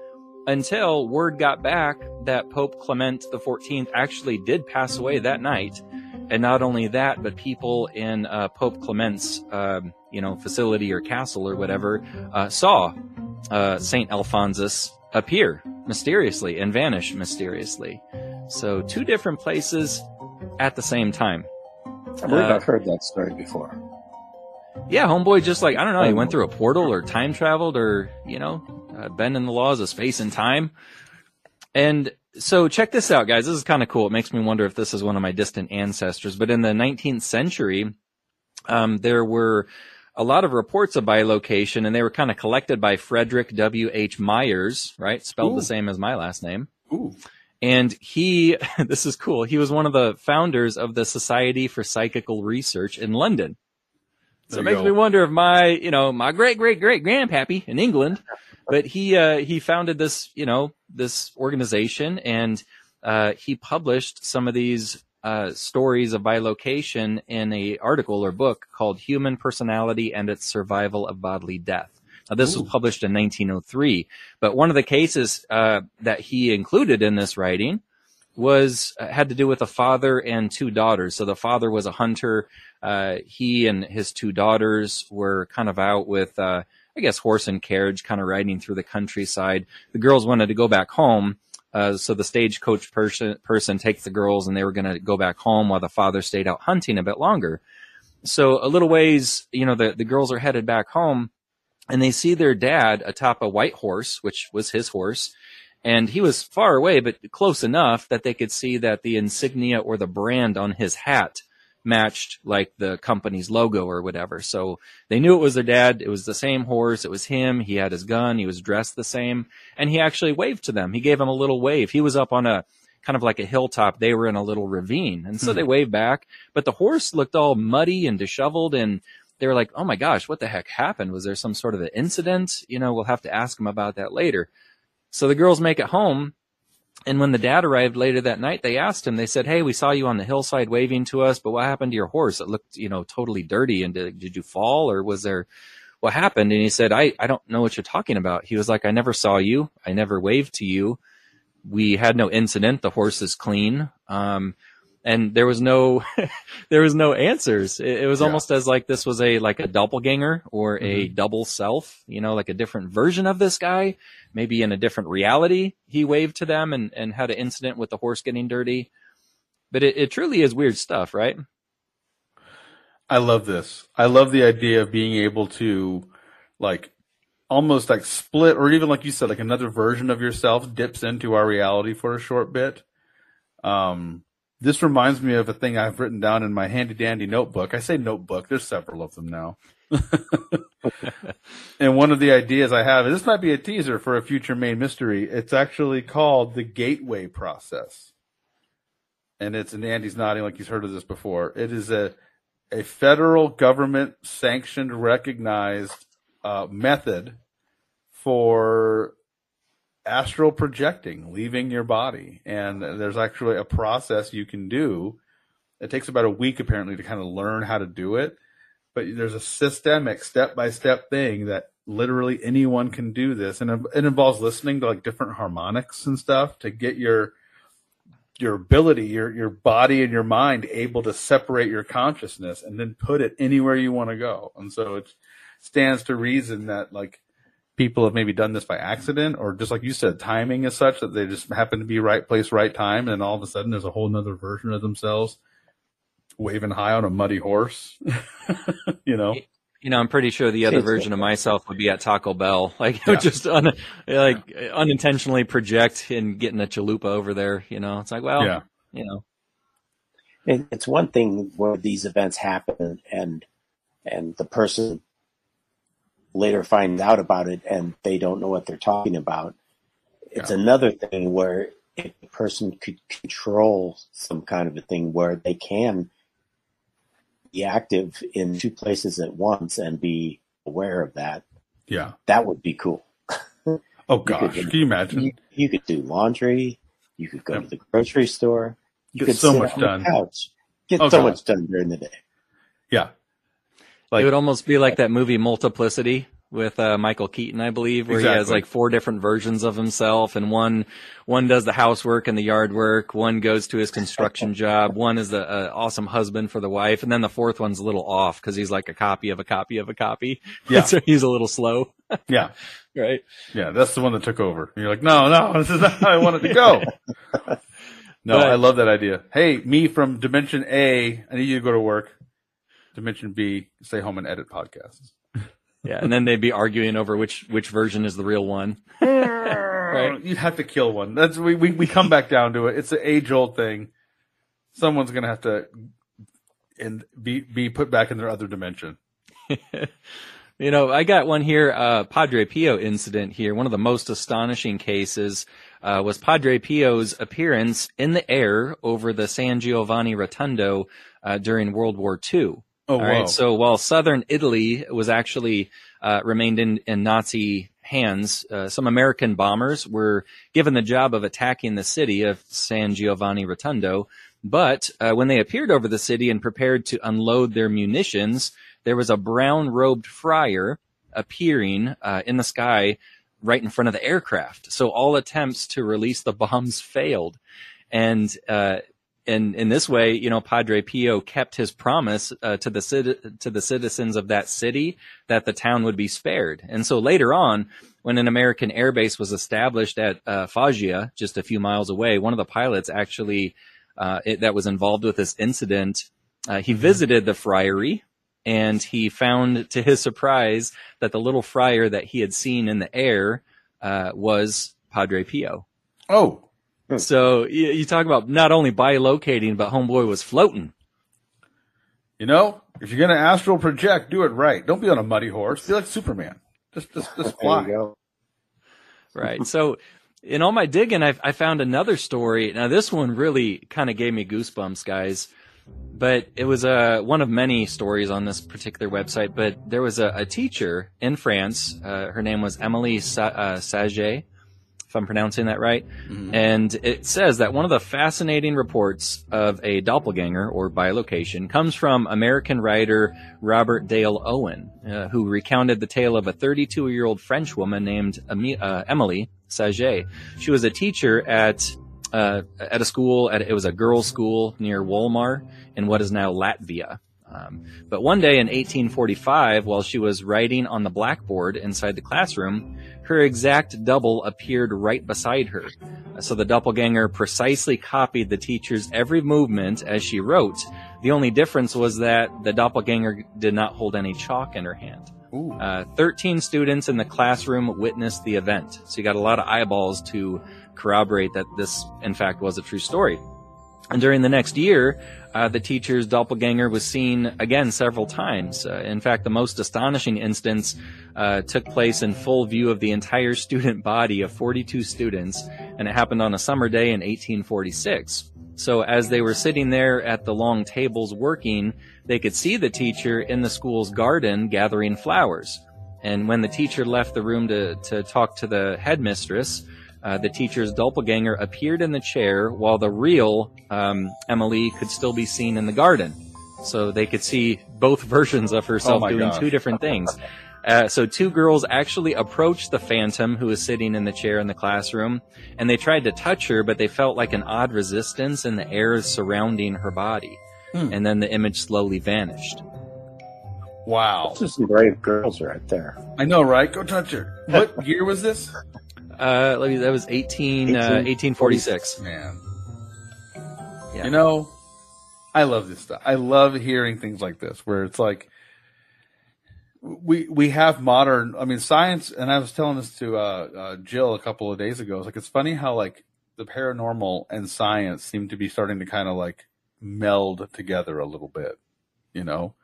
until word got back that Pope Clement the fourteenth actually did pass away that night. And not only that, but people in uh, Pope Clement's, um, you know, facility or castle or whatever, uh, saw uh, Saint Alphonsus appear mysteriously and vanish mysteriously. So two different places at the same time. I believe uh, I've heard that story before. Yeah, homeboy just like, I don't know, he went through a portal or time traveled or, you know, uh, bending the laws of space and time. And so check this out, guys. This is kind of cool. It makes me wonder if this is one of my distant ancestors. But in the nineteenth century, um, there were a lot of reports of bilocation, and they were kind of collected by Frederick W H Myers, right? Spelled Ooh. The same as my last name. Ooh. And he, this is cool, he was one of the founders of the Society for Psychical Research in London. So it makes go. me wonder if my, you know, my great, great, great grandpappy in England, but he, uh, he founded this, you know, this organization, and, uh, he published some of these, uh, stories of bilocation in a article or book called Human Personality and Its Survival of Bodily Death. Now, this Ooh. was published in nineteen oh three, but one of the cases, uh, that he included in this writing was uh, had to do with a father and two daughters. So the father was a hunter. Uh, he and his two daughters were kind of out with, uh, I guess, horse and carriage, kind of riding through the countryside. The girls wanted to go back home. Uh, so the stagecoach person, person takes the girls, and they were going to go back home while the father stayed out hunting a bit longer. So a little ways, you know, the, the girls are headed back home, and they see their dad atop a white horse, which was his horse. And he was far away, but close enough that they could see that the insignia or the brand on his hat matched like the company's logo or whatever. So they knew it was their dad. It was the same horse. It was him. He had his gun. He was dressed the same. And he actually waved to them. He gave them a little wave. He was up on a kind of like a hilltop. They were in a little ravine. And so hmm. they waved back. But the horse looked all muddy and disheveled, and they were like, oh, my gosh, what the heck happened? Was there some sort of an incident? You know, we'll have to ask him about that later. So the girls make it home, and when the dad arrived later that night, they asked him, they said, hey, we saw you on the hillside waving to us, but what happened to your horse? It looked, you know, totally dirty, and did, did you fall, or was there, what happened? And he said, I, I don't know what you're talking about. He was like, I never saw you. I never waved to you. We had no incident. The horse is clean. Um, and there was no, there was no answers. It, it was yeah. almost as like this was a, like a doppelganger or mm-hmm. a double self, you know, like a different version of this guy, maybe in a different reality. He waved to them and, and had an incident with the horse getting dirty, but it, it truly is weird stuff, right? I love this. I love the idea of being able to like almost like split, or even like you said, like another version of yourself dips into our reality for a short bit. Um, This reminds me of a thing I've written down in my handy-dandy notebook. I say notebook. There's several of them now. And one of the ideas I have, and this might be a teaser for a future main mystery, it's actually called the gateway process. And it's, and Andy's nodding like he's heard of this before. It is a, a federal government-sanctioned, recognized uh, method for astral projecting, leaving your body. And there's actually a process you can do It takes about a week, apparently, to kind of learn how to do it. But there's a systemic step-by-step thing that literally anyone can do this. And it involves listening to like different harmonics and stuff to get your your ability, your your body and your mind able to separate your consciousness and then put it anywhere you want to go. And so it stands to reason that like people have maybe done this by accident, or just like you said, timing is such that they just happen to be right place, right time. And all of a sudden there's a whole nother version of themselves waving high on a muddy horse, you know? You know, I'm pretty sure the other version of myself would be at Taco Bell. Like, yeah. It would just un, like yeah. unintentionally project and getting a chalupa over there, you know? It's like, well, yeah. you know. It, it's one thing where these events happen and and the person later finds out about it and they don't know what they're talking about. It's yeah. another thing where if the person could control some kind of a thing where they can be active in two places at once and be aware of that. Yeah. That would be cool. Oh gosh. You could, can you imagine? You, you could do laundry. You could go yep. to the grocery store. You get could so sit much on done. The couch. Get oh, so God. much done during the day. Yeah. Like, it would almost be like that movie Multiplicity with uh, Michael Keaton, I believe, where exactly. he has like four different versions of himself, and one one does the housework and the yard work, one goes to his construction job, one is the uh, awesome husband for the wife, and then the fourth one's a little off because he's like a copy of a copy of a copy. Yeah. So he's a little slow. Yeah. Right? Yeah, that's the one that took over. And you're like, no, no, this is not how I wanted to go. No, but I love that idea. Hey, me from Dimension A, I need you to go to work. Dimension B, stay home and edit podcasts. Yeah, and then they'd be arguing over which which version is the real one. Right? You'd have to kill one. That's we, we we come back down to it. It's an age-old thing. Someone's gonna have to and be be put back in their other dimension. You know, I got one here. Uh, Padre Pio incident here. One of the most astonishing cases uh, was Padre Pio's appearance in the air over the San Giovanni Rotondo uh, during World War Two. Oh, all wow. right. So while southern Italy was actually uh, remained in, in Nazi hands, uh, some American bombers were given the job of attacking the city of San Giovanni Rotondo. But uh, when they appeared over the city and prepared to unload their munitions, there was a brown-robed friar appearing uh, in the sky right in front of the aircraft. So all attempts to release the bombs failed. And uh And in this way, you know, Padre Pio kept his promise uh, to the cit- to the citizens of that city that the town would be spared. And so later on, when an American airbase was established at uh, Foggia, just a few miles away, one of the pilots actually uh, it, that was involved with this incident, uh, he visited the friary, and he found, to his surprise, that the little friar that he had seen in the air uh, was Padre Pio. Oh. So you talk about not only bilocating, but homeboy was floating. You know, if you're going to astral project, do it right. Don't be on a muddy horse. Be like Superman. Just, just, just fly. Right. So in all my digging, I've, I found another story. Now, this one really kind of gave me goosebumps, guys. But it was uh, one of many stories on this particular website. But there was a, a teacher in France. Uh, her name was Emily Sa- uh, Saget. If I'm pronouncing that right. Mm-hmm. And it says that one of the fascinating reports of a doppelganger or bilocation comes from American writer Robert Dale Owen, uh, who recounted the tale of a thirty-two-year-old French woman named uh, Emily Saget. She was a teacher at uh, at a school, at, it was a girls' school near Wolmar in what is now Latvia. Um, but one day in eighteen forty-five, while she was writing on the blackboard inside the classroom, her exact double appeared right beside her. So the doppelganger precisely copied the teacher's every movement as she wrote. The only difference was that the doppelganger did not hold any chalk in her hand. Uh, Thirteen students in the classroom witnessed the event. So you got a lot of eyeballs to corroborate that this, in fact, was a true story. And during the next year, uh, the teacher's doppelganger was seen again several times. Uh, in fact, the most astonishing instance uh, took place in full view of the entire student body of forty-two students, and it happened on a summer day in eighteen forty-six. So as they were sitting there at the long tables working, they could see the teacher in the school's garden gathering flowers. And when the teacher left the room to, to talk to the headmistress, Uh, the teacher's doppelganger appeared in the chair while the real um, Emily could still be seen in the garden. So they could see both versions of herself oh doing gosh. two different things. Uh, so two girls actually approached the phantom who was sitting in the chair in the classroom, and they tried to touch her, but they felt like an odd resistance in the air surrounding her body. Hmm. And then the image slowly vanished. Wow. Those are some brave girls right there. I know, right? Go touch her. What year was this? Uh, let me, that was eighteen, eighteen, uh, eighteen forty-six. Man. Yeah. You know, I love this stuff. I love hearing things like this where it's like we we have modern, I mean, science, and I was telling this to uh, uh, Jill a couple of days ago. It's like it's funny how like the paranormal and science seem to be starting to kind of like meld together a little bit, you know?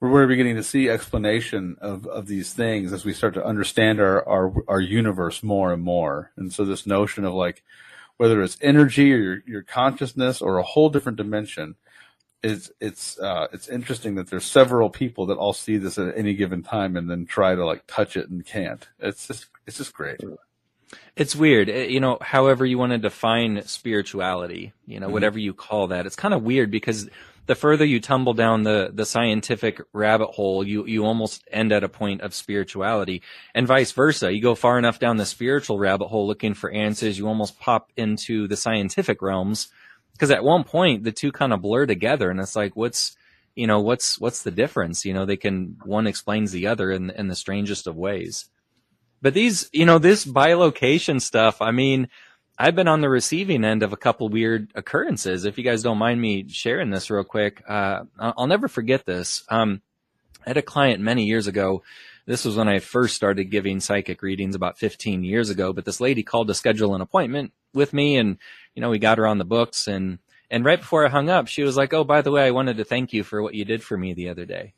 We're beginning to see explanation of, of these things as we start to understand our, our, our universe more and more. And so this notion of like, whether it's energy or your, your consciousness or a whole different dimension, it's, it's, uh, it's interesting that there's several people that all see this at any given time and then try to like touch it and can't. It's just, it's just great. It's weird. It, you know, however you want to define spirituality, you know, mm-hmm. whatever you call that, it's kind of weird because the further you tumble down the, the scientific rabbit hole, you, you almost end at a point of spirituality, and vice versa. You go far enough down the spiritual rabbit hole looking for answers, you almost pop into the scientific realms, because at one point the two kind of blur together, and it's like, what's, you know, what's, what's the difference? You know, they can, one explains the other in, in the strangest of ways. But these, you know, this bilocation stuff, I mean, I've been on the receiving end of a couple weird occurrences. If you guys don't mind me sharing this real quick, uh, I'll never forget this. Um, I had a client many years ago. This was when I first started giving psychic readings about fifteen years ago, but this lady called to schedule an appointment with me, and, you know, we got her on the books, and, and right before I hung up, she was like, "Oh, by the way, I wanted to thank you for what you did for me the other day."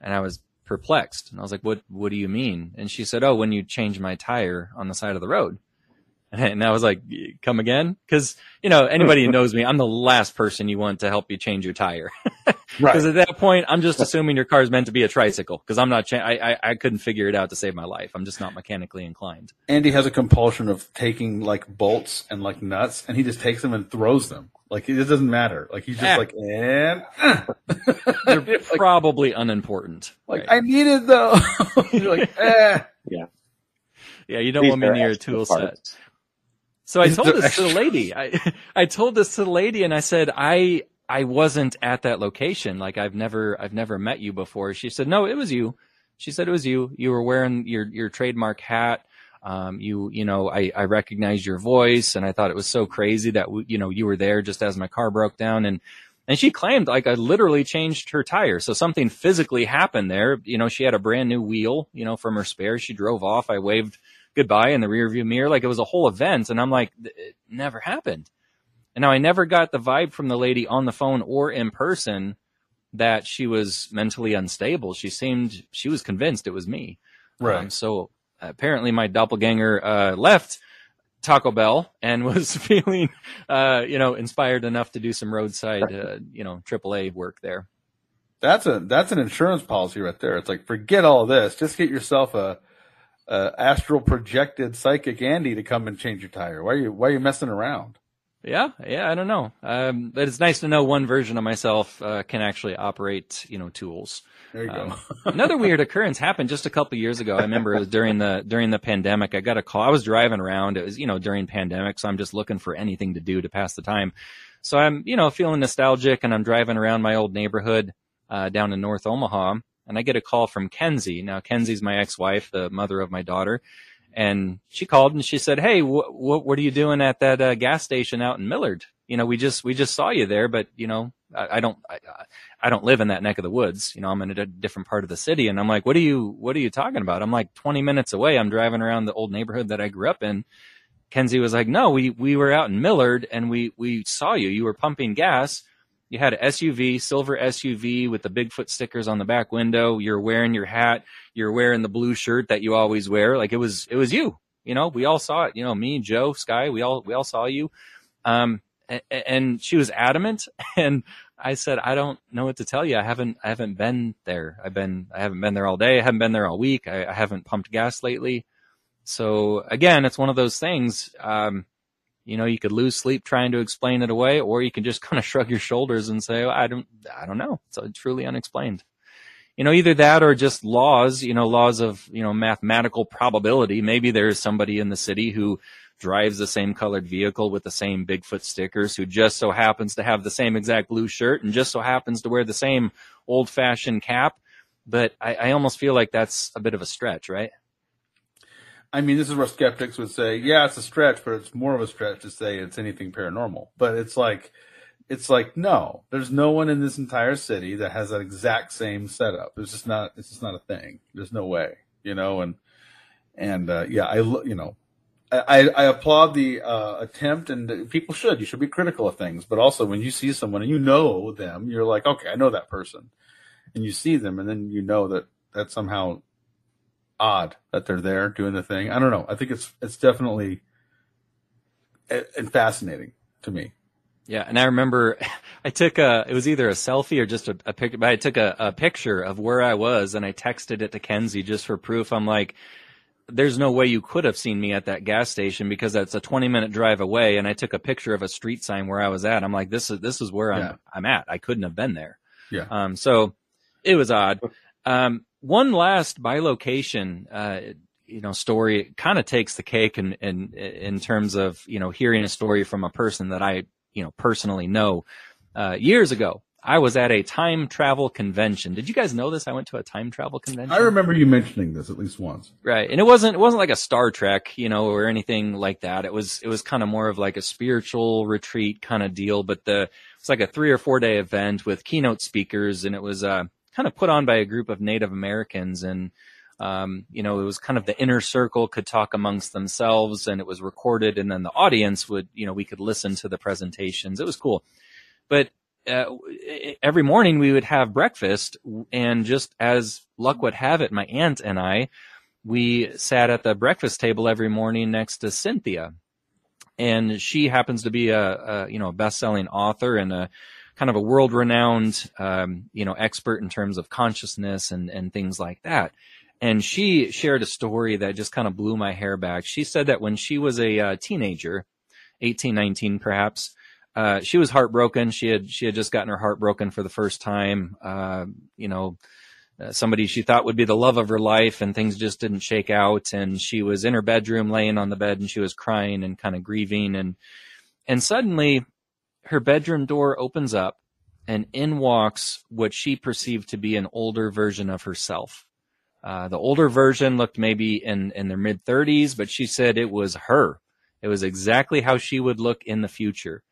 And I was perplexed, and I was like, what, what do you mean? And she said, "Oh, when you changed my tire on the side of the road." And I was like, "Come again?" Because, you know, anybody who knows me, I'm the last person you want to help you change your tire. Because at that point, I'm just assuming your car is meant to be a tricycle. Because I'm not, cha- I, I, I couldn't figure it out to save my life. I'm just not mechanically inclined. Andy has a compulsion of taking like bolts and like nuts, and he just takes them and throws them. Like it doesn't matter. Like he's just ah. like, and ah. they're like, probably unimportant. Like right? I needed though. You're like, eh. yeah, yeah. You don't These want me near a tool parts. set. So I told this to the lady, I, I told this to the lady and I said, I, I wasn't at that location. Like I've never, I've never met you before. She said, "No, it was you." She said, "It was you. You were wearing your, your trademark hat. Um, you, you know, I, I recognized your voice, and I thought it was so crazy that, you know, you were there just as my car broke down." And, and she claimed like I literally changed her tire. So something physically happened there. You know, she had a brand new wheel, you know, from her spare. She drove off. I waved goodbye in the rearview mirror. Like it was a whole event, and I'm like, it never happened. And now I never got the vibe from the lady on the phone or in person that she was mentally unstable. She seemed, she was convinced it was me. Right. Um, so apparently my doppelganger uh, left Taco Bell and was feeling, uh, you know, inspired enough to do some roadside, uh, you know, triple A work there. That's a that's an insurance policy right there. It's like, forget all this. Just get yourself a. Uh, astral projected psychic Andy to come and change your tire. Why are you, why are you messing around? Yeah. Yeah. I don't know. Um, but it's nice to know one version of myself, uh, can actually operate, you know, tools. There you um, go. Another weird occurrence happened just a couple of years ago. I remember it was during the, during the pandemic. I got a call. I was driving around. It was, you know, during pandemic. So I'm just looking for anything to do to pass the time. So I'm, you know, feeling nostalgic, and I'm driving around my old neighborhood, uh, down in North Omaha. And I get a call from Kenzie. Now, Kenzie's my ex-wife, the mother of my daughter. And she called and she said, "Hey, wh- wh- what are you doing at that uh, gas station out in Millard? You know, we just we just saw you there, but, you know, I, I don't I, I don't live in that neck of the woods. You know, I'm in a different part of the city." And I'm like, what are you what are you talking about? I'm like twenty minutes away. I'm driving around the old neighborhood that I grew up in. Kenzie was like, "No, we, we were out in Millard, and we, we saw you. You were pumping gas. You had an S U V, silver S U V with the Bigfoot stickers on the back window. You're wearing your hat. You're wearing the blue shirt that you always wear. Like it was, it was you, you know, we all saw it, you know, me, Joe, Sky, we all, we all saw you." Um, and, and she was adamant. And I said, "I don't know what to tell you. I haven't, I haven't been there. I've been, I haven't been there all day. I haven't been there all week. I, I haven't pumped gas lately." So again, it's one of those things, um, you know, you could lose sleep trying to explain it away, or you can just kind of shrug your shoulders and say, oh, I don't, I don't know. It's truly unexplained. You know, either that or just laws, you know, laws of, you know, mathematical probability. Maybe there's somebody in the city who drives the same colored vehicle with the same Bigfoot stickers, who just so happens to have the same exact blue shirt and just so happens to wear the same old fashioned cap. But I, I almost feel like that's a bit of a stretch, right? I mean, this is where skeptics would say, yeah, it's a stretch, but it's more of a stretch to say it's anything paranormal. But it's like, it's like, no, there's no one in this entire city that has that exact same setup. It's just not, it's just not a thing. There's no way, you know? And, and, uh, yeah, I, you know, I, I applaud the, uh, attempt, and people should, you should be critical of things. But also when you see someone and you know them, you're like, okay, I know that person, and you see them and then you know that that's somehow odd that they're there doing the thing. I don't know. I think it's it's definitely fascinating to me. Yeah, and I remember I took a, it was either a selfie or just a, a picture, but I took a, a picture of where I was and I texted it to Kenzie just for proof. I'm like, there's no way you could have seen me at that gas station because that's a twenty minute drive away, and I took a picture of a street sign where I was at. I'm like, this is this is where I'm yeah. I'm at. I couldn't have been there. Yeah. Um. So it was odd. Um. One last by location, uh, you know, story kind of takes the cake in, in, in terms of, you know, hearing a story from a person that I, you know, personally know. Uh, years ago, I was at a time travel convention. Did you guys know this? I went to a time travel convention. I remember you mentioning this at least once. Right. And it wasn't, it wasn't like a Star Trek, you know, or anything like that. It was, it was kind of more of like a spiritual retreat kind of deal, but the, it's like a three or four day event with keynote speakers. And it was, uh, kind of put on by a group of Native Americans, and, um, you know, it was kind of the inner circle could talk amongst themselves, and it was recorded, and then the audience would, you know, we could listen to the presentations. It was cool. But uh, every morning we would have breakfast, and just as luck would have it, my aunt and I, we sat at the breakfast table every morning next to Cynthia. And she happens to be a, a you know, a best-selling author and a kind of a world-renowned, um, you know, expert in terms of consciousness and, and things like that. And she shared a story that just kind of blew my hair back. She said that when she was a uh, teenager, eighteen, nineteen perhaps, uh, she was heartbroken. She had, she had just gotten her heart broken for the first time. Uh, you know, uh, somebody she thought would be the love of her life, and things just didn't shake out. And she was in her bedroom laying on the bed, and she was crying and kind of grieving. And, and suddenly, her bedroom door opens up, and in walks what she perceived to be an older version of herself. Uh, the older version looked maybe in, in their mid thirties, but she said it was her. It was exactly how she would look in the future.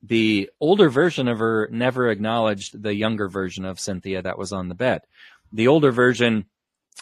The older version of her never acknowledged the younger version of Cynthia that was on the bed. The older version,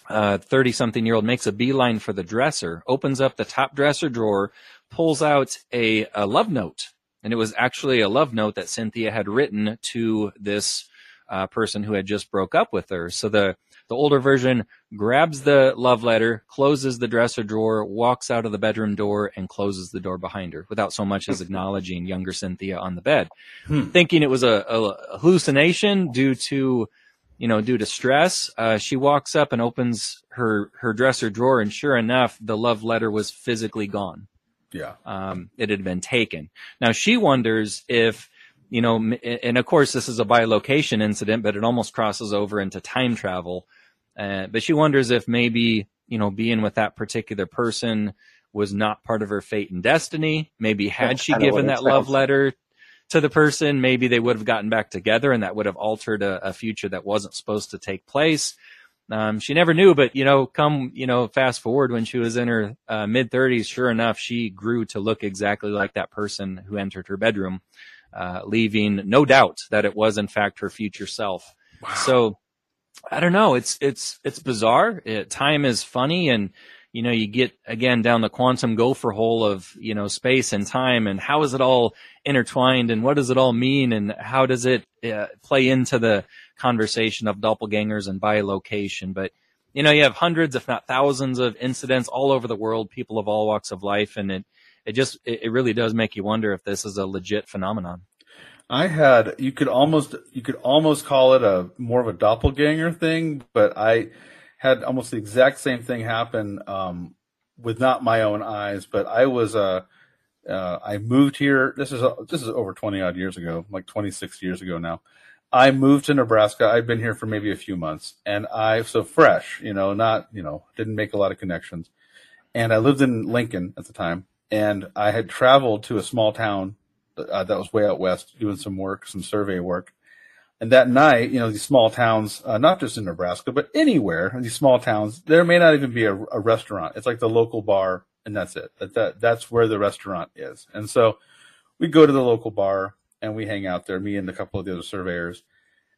uh, thirty-something-year-old, makes a beeline for the dresser, opens up the top dresser drawer, pulls out a, a love note. And it was actually a love note that Cynthia had written to this uh, person who had just broke up with her. So the, the older version grabs the love letter, closes the dresser drawer, walks out of the bedroom door, and closes the door behind her without so much as acknowledging younger Cynthia on the bed, hmm. thinking it was a, a hallucination due to, you know, due to stress. Uh, she walks up and opens her, her dresser drawer, and sure enough, the love letter was physically gone. Yeah. Um, it had been taken. Now she wonders if, you know, and of course this is a bi-location incident, but it almost crosses over into time travel. Uh, but she wonders if maybe, you know, being with that particular person was not part of her fate and destiny. Maybe had That's she given that sounds. love letter to the person, maybe they would have gotten back together, and that would have altered a, a future that wasn't supposed to take place. Um, she never knew, but, you know, come, you know, fast forward when she was in her uh, mid thirties, sure enough, she grew to look exactly like that person who entered her bedroom, uh, leaving no doubt that it was, in fact, her future self. Wow. So I don't know. It's, it's, it's bizarre. It, time is funny. And, you know, you get again down the quantum gopher hole of, you know, space and time, and how is it all intertwined, and what does it all mean, and how does it uh, play into the conversation of doppelgangers and bilocation. But, you know, you have hundreds, if not thousands, of incidents all over the world, people of all walks of life. And it, it just, it really does make you wonder if this is a legit phenomenon. I had, you could almost, you could almost call it a more of a doppelganger thing, but I had almost the exact same thing happen. Um, with not my own eyes, but I was uh, uh, I moved here. This is uh, this is over twenty odd years ago, like twenty six years ago now. I moved to Nebraska. I'd been here for maybe a few months, and I so fresh, you know, not you know, didn't make a lot of connections. And I lived in Lincoln at the time, and I had traveled to a small town uh, that was way out west doing some work, some survey work. And that night, you know, these small towns, uh, not just in Nebraska, but anywhere, these small towns, there may not even be a, a restaurant. It's like the local bar, and that's it. That, that That's where the restaurant is. And so we go to the local bar, and we hang out there, me and a couple of the other surveyors.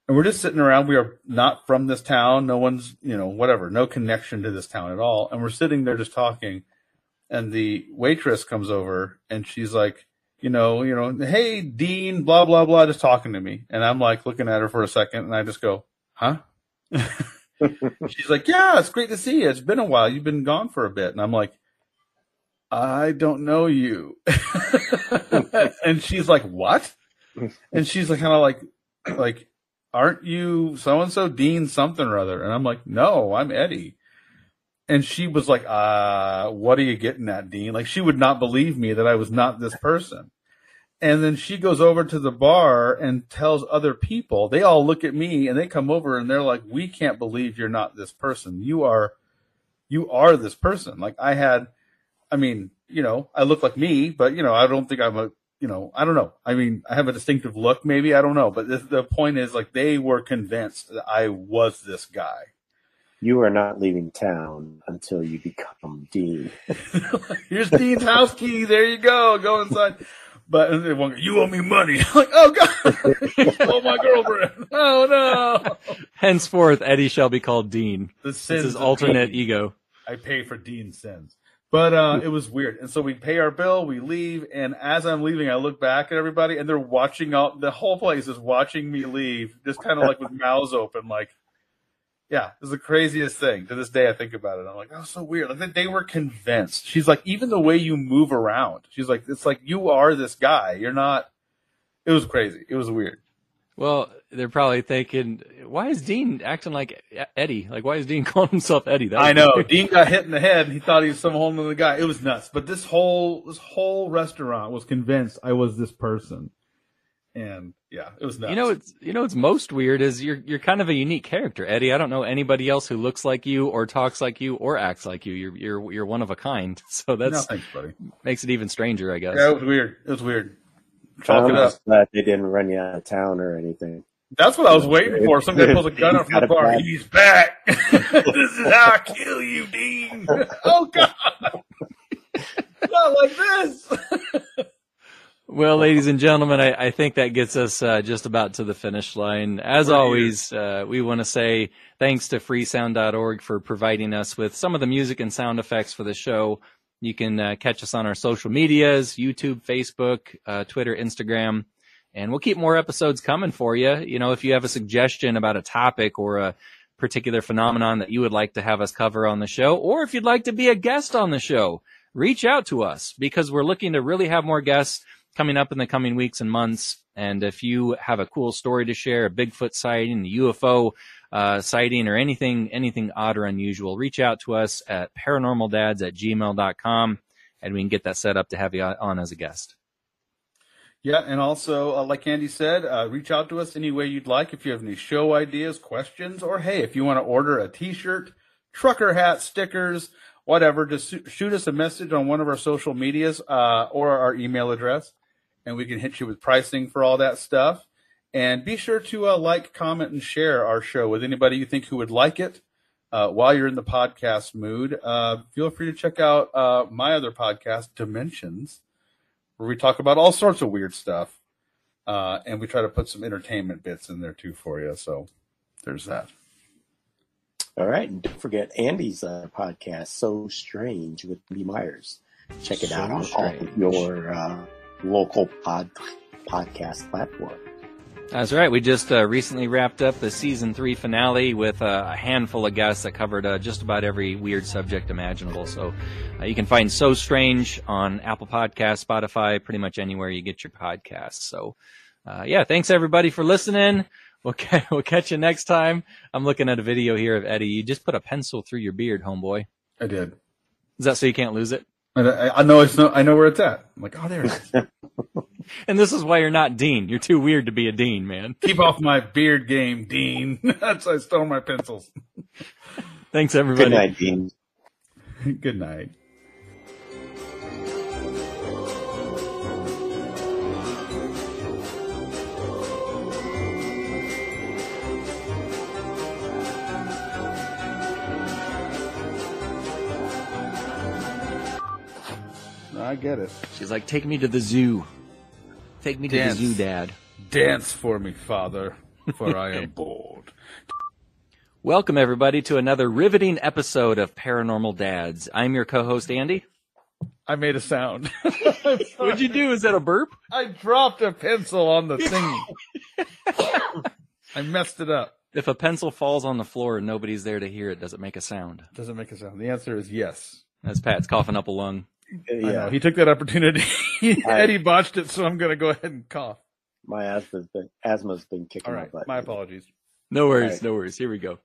And we're just sitting around. We are not from this town. No one's, you know, whatever, no connection to this town at all. And we're sitting there just talking. And the waitress comes over, and she's like, you know, you know, hey, Dean, blah, blah, blah, just talking to me. And I'm like looking at her for a second, and I just go, huh? She's like, yeah, it's great to see you. It's been a while. You've been gone for a bit. And I'm like, I don't know you. And she's like, what? And she's like, kind of like, like, aren't you so-and-so Dean something or other? And I'm like, no, I'm Eddie. And she was like, uh, what are you getting at, Dean? Like, she would not believe me that I was not this person. And then she goes over to the bar and tells other people. They all look at me, and they come over, and they're like, we can't believe you're not this person. You are, you are this person. Like, I had, I mean, you know, I look like me, but, you know, I don't think I'm a, you know, I don't know. I mean, I have a distinctive look, maybe. I don't know. But the, the point is, like, they were convinced that I was this guy. You are not leaving town until you become Dean. Here's Dean's house key. There you go. Go inside. But they won't go, you owe me money. I'm like, oh, God. You stole my girlfriend. Oh, no. Henceforth, Eddie shall be called Dean. This is his alternate Dean. Ego. I pay for Dean's sins. But uh, it was weird. And so we pay our bill. We leave. And as I'm leaving, I look back at everybody, and they're watching. All, the whole place is watching me leave, just kind of like with mouths open, like, yeah, it was the craziest thing. To this day, I think about it. I'm like, oh, so weird. Like, they were convinced. She's like, even the way you move around. She's like, it's like you are this guy. You're not. It was crazy. It was weird. Well, they're probably thinking, why is Dean acting like Eddie? Like, why is Dean calling himself Eddie? That I know. Weird. Dean got hit in the head, and he thought he was some whole other guy. It was nuts. But this whole this whole restaurant was convinced I was this person. And yeah, it was nuts. You know, it's you know, it's most weird is you're you're kind of a unique character, Eddie. I don't know anybody else who looks like you or talks like you or acts like you. You're you're you're one of a kind. So that's no, thanks, buddy. Makes it even stranger, I guess. Yeah, it was weird. It was weird. Chalk I'm it up. Glad they didn't run you out of town or anything. That's what I was waiting for. Somebody pulls a gun up from the bar. He's back. This is how I kill you, Dean. Oh God, not like this. Well, ladies and gentlemen, I, I think that gets us uh, just about to the finish line. As right. always, uh, we want to say thanks to freesound dot org for providing us with some of the music and sound effects for the show. You can uh, catch us on our social medias, YouTube, Facebook, uh, Twitter, Instagram, and we'll keep more episodes coming for you. You know, if you have a suggestion about a topic or a particular phenomenon that you would like to have us cover on the show, or if you'd like to be a guest on the show, reach out to us because we're looking to really have more guests coming up in the coming weeks and months. And if you have a cool story to share, a Bigfoot sighting, a U F O uh, sighting, or anything anything odd or unusual, reach out to us at paranormal dads at gmail dot com, and we can get that set up to have you on as a guest. Yeah, and also, uh, like Andy said, uh, reach out to us any way you'd like if you have any show ideas, questions, or, hey, if you want to order a T-shirt, trucker hat, stickers, whatever, just shoot us a message on one of our social medias uh, or our email address. And we can hit you with pricing for all that stuff. And be sure to uh, like, comment, and share our show with anybody you think who would like it. Uh, while you're in the podcast mood, uh, feel free to check out uh, my other podcast, Dimensions, where we talk about all sorts of weird stuff. Uh, and we try to put some entertainment bits in there, too, for you. So there's that. All right. And don't forget Andy's uh, podcast, So Strange, with B. Myers. Check it so out on strange. all of your... Uh, local pod podcast platform. That's right. We just uh, recently wrapped up the season three finale with uh, a handful of guests that covered uh, just about every weird subject imaginable. So uh, you can find So Strange on Apple Podcasts, Spotify, pretty much anywhere you get your podcasts. So uh, yeah, thanks everybody for listening. We'll, ca- we'll catch you next time. I'm looking at a video here of Eddie. You just put a pencil through your beard, homeboy. I did. Is that so you can't lose it? I, I know it's no, I know where it's at. I'm like, oh, there it is. And this is why you're not dean. You're too weird to be a dean, man. Keep off my beard game, dean. That's I stole my pencils. Thanks, everybody. Good night, dean. Good night. I get it. She's like, take me to the zoo. Take me Dance. to the zoo, Dad. Dance for me, Father, for I am bored. Welcome, everybody, to another riveting episode of Paranormal Dads. I'm your co-host, Andy. I made a sound. What'd you do? Is that a burp? I dropped a pencil on the thingy. I messed it up. If a pencil falls on the floor and nobody's there to hear it, does it make a sound? Does it make a sound? The answer is yes. That's Pat's coughing up a lung. Yeah, I know. He took that opportunity. Eddie botched it, so I'm going to go ahead and cough. My asthma's been, asthma's been kicking my butt. All right, my apologies. No worries, no worries. Here we go.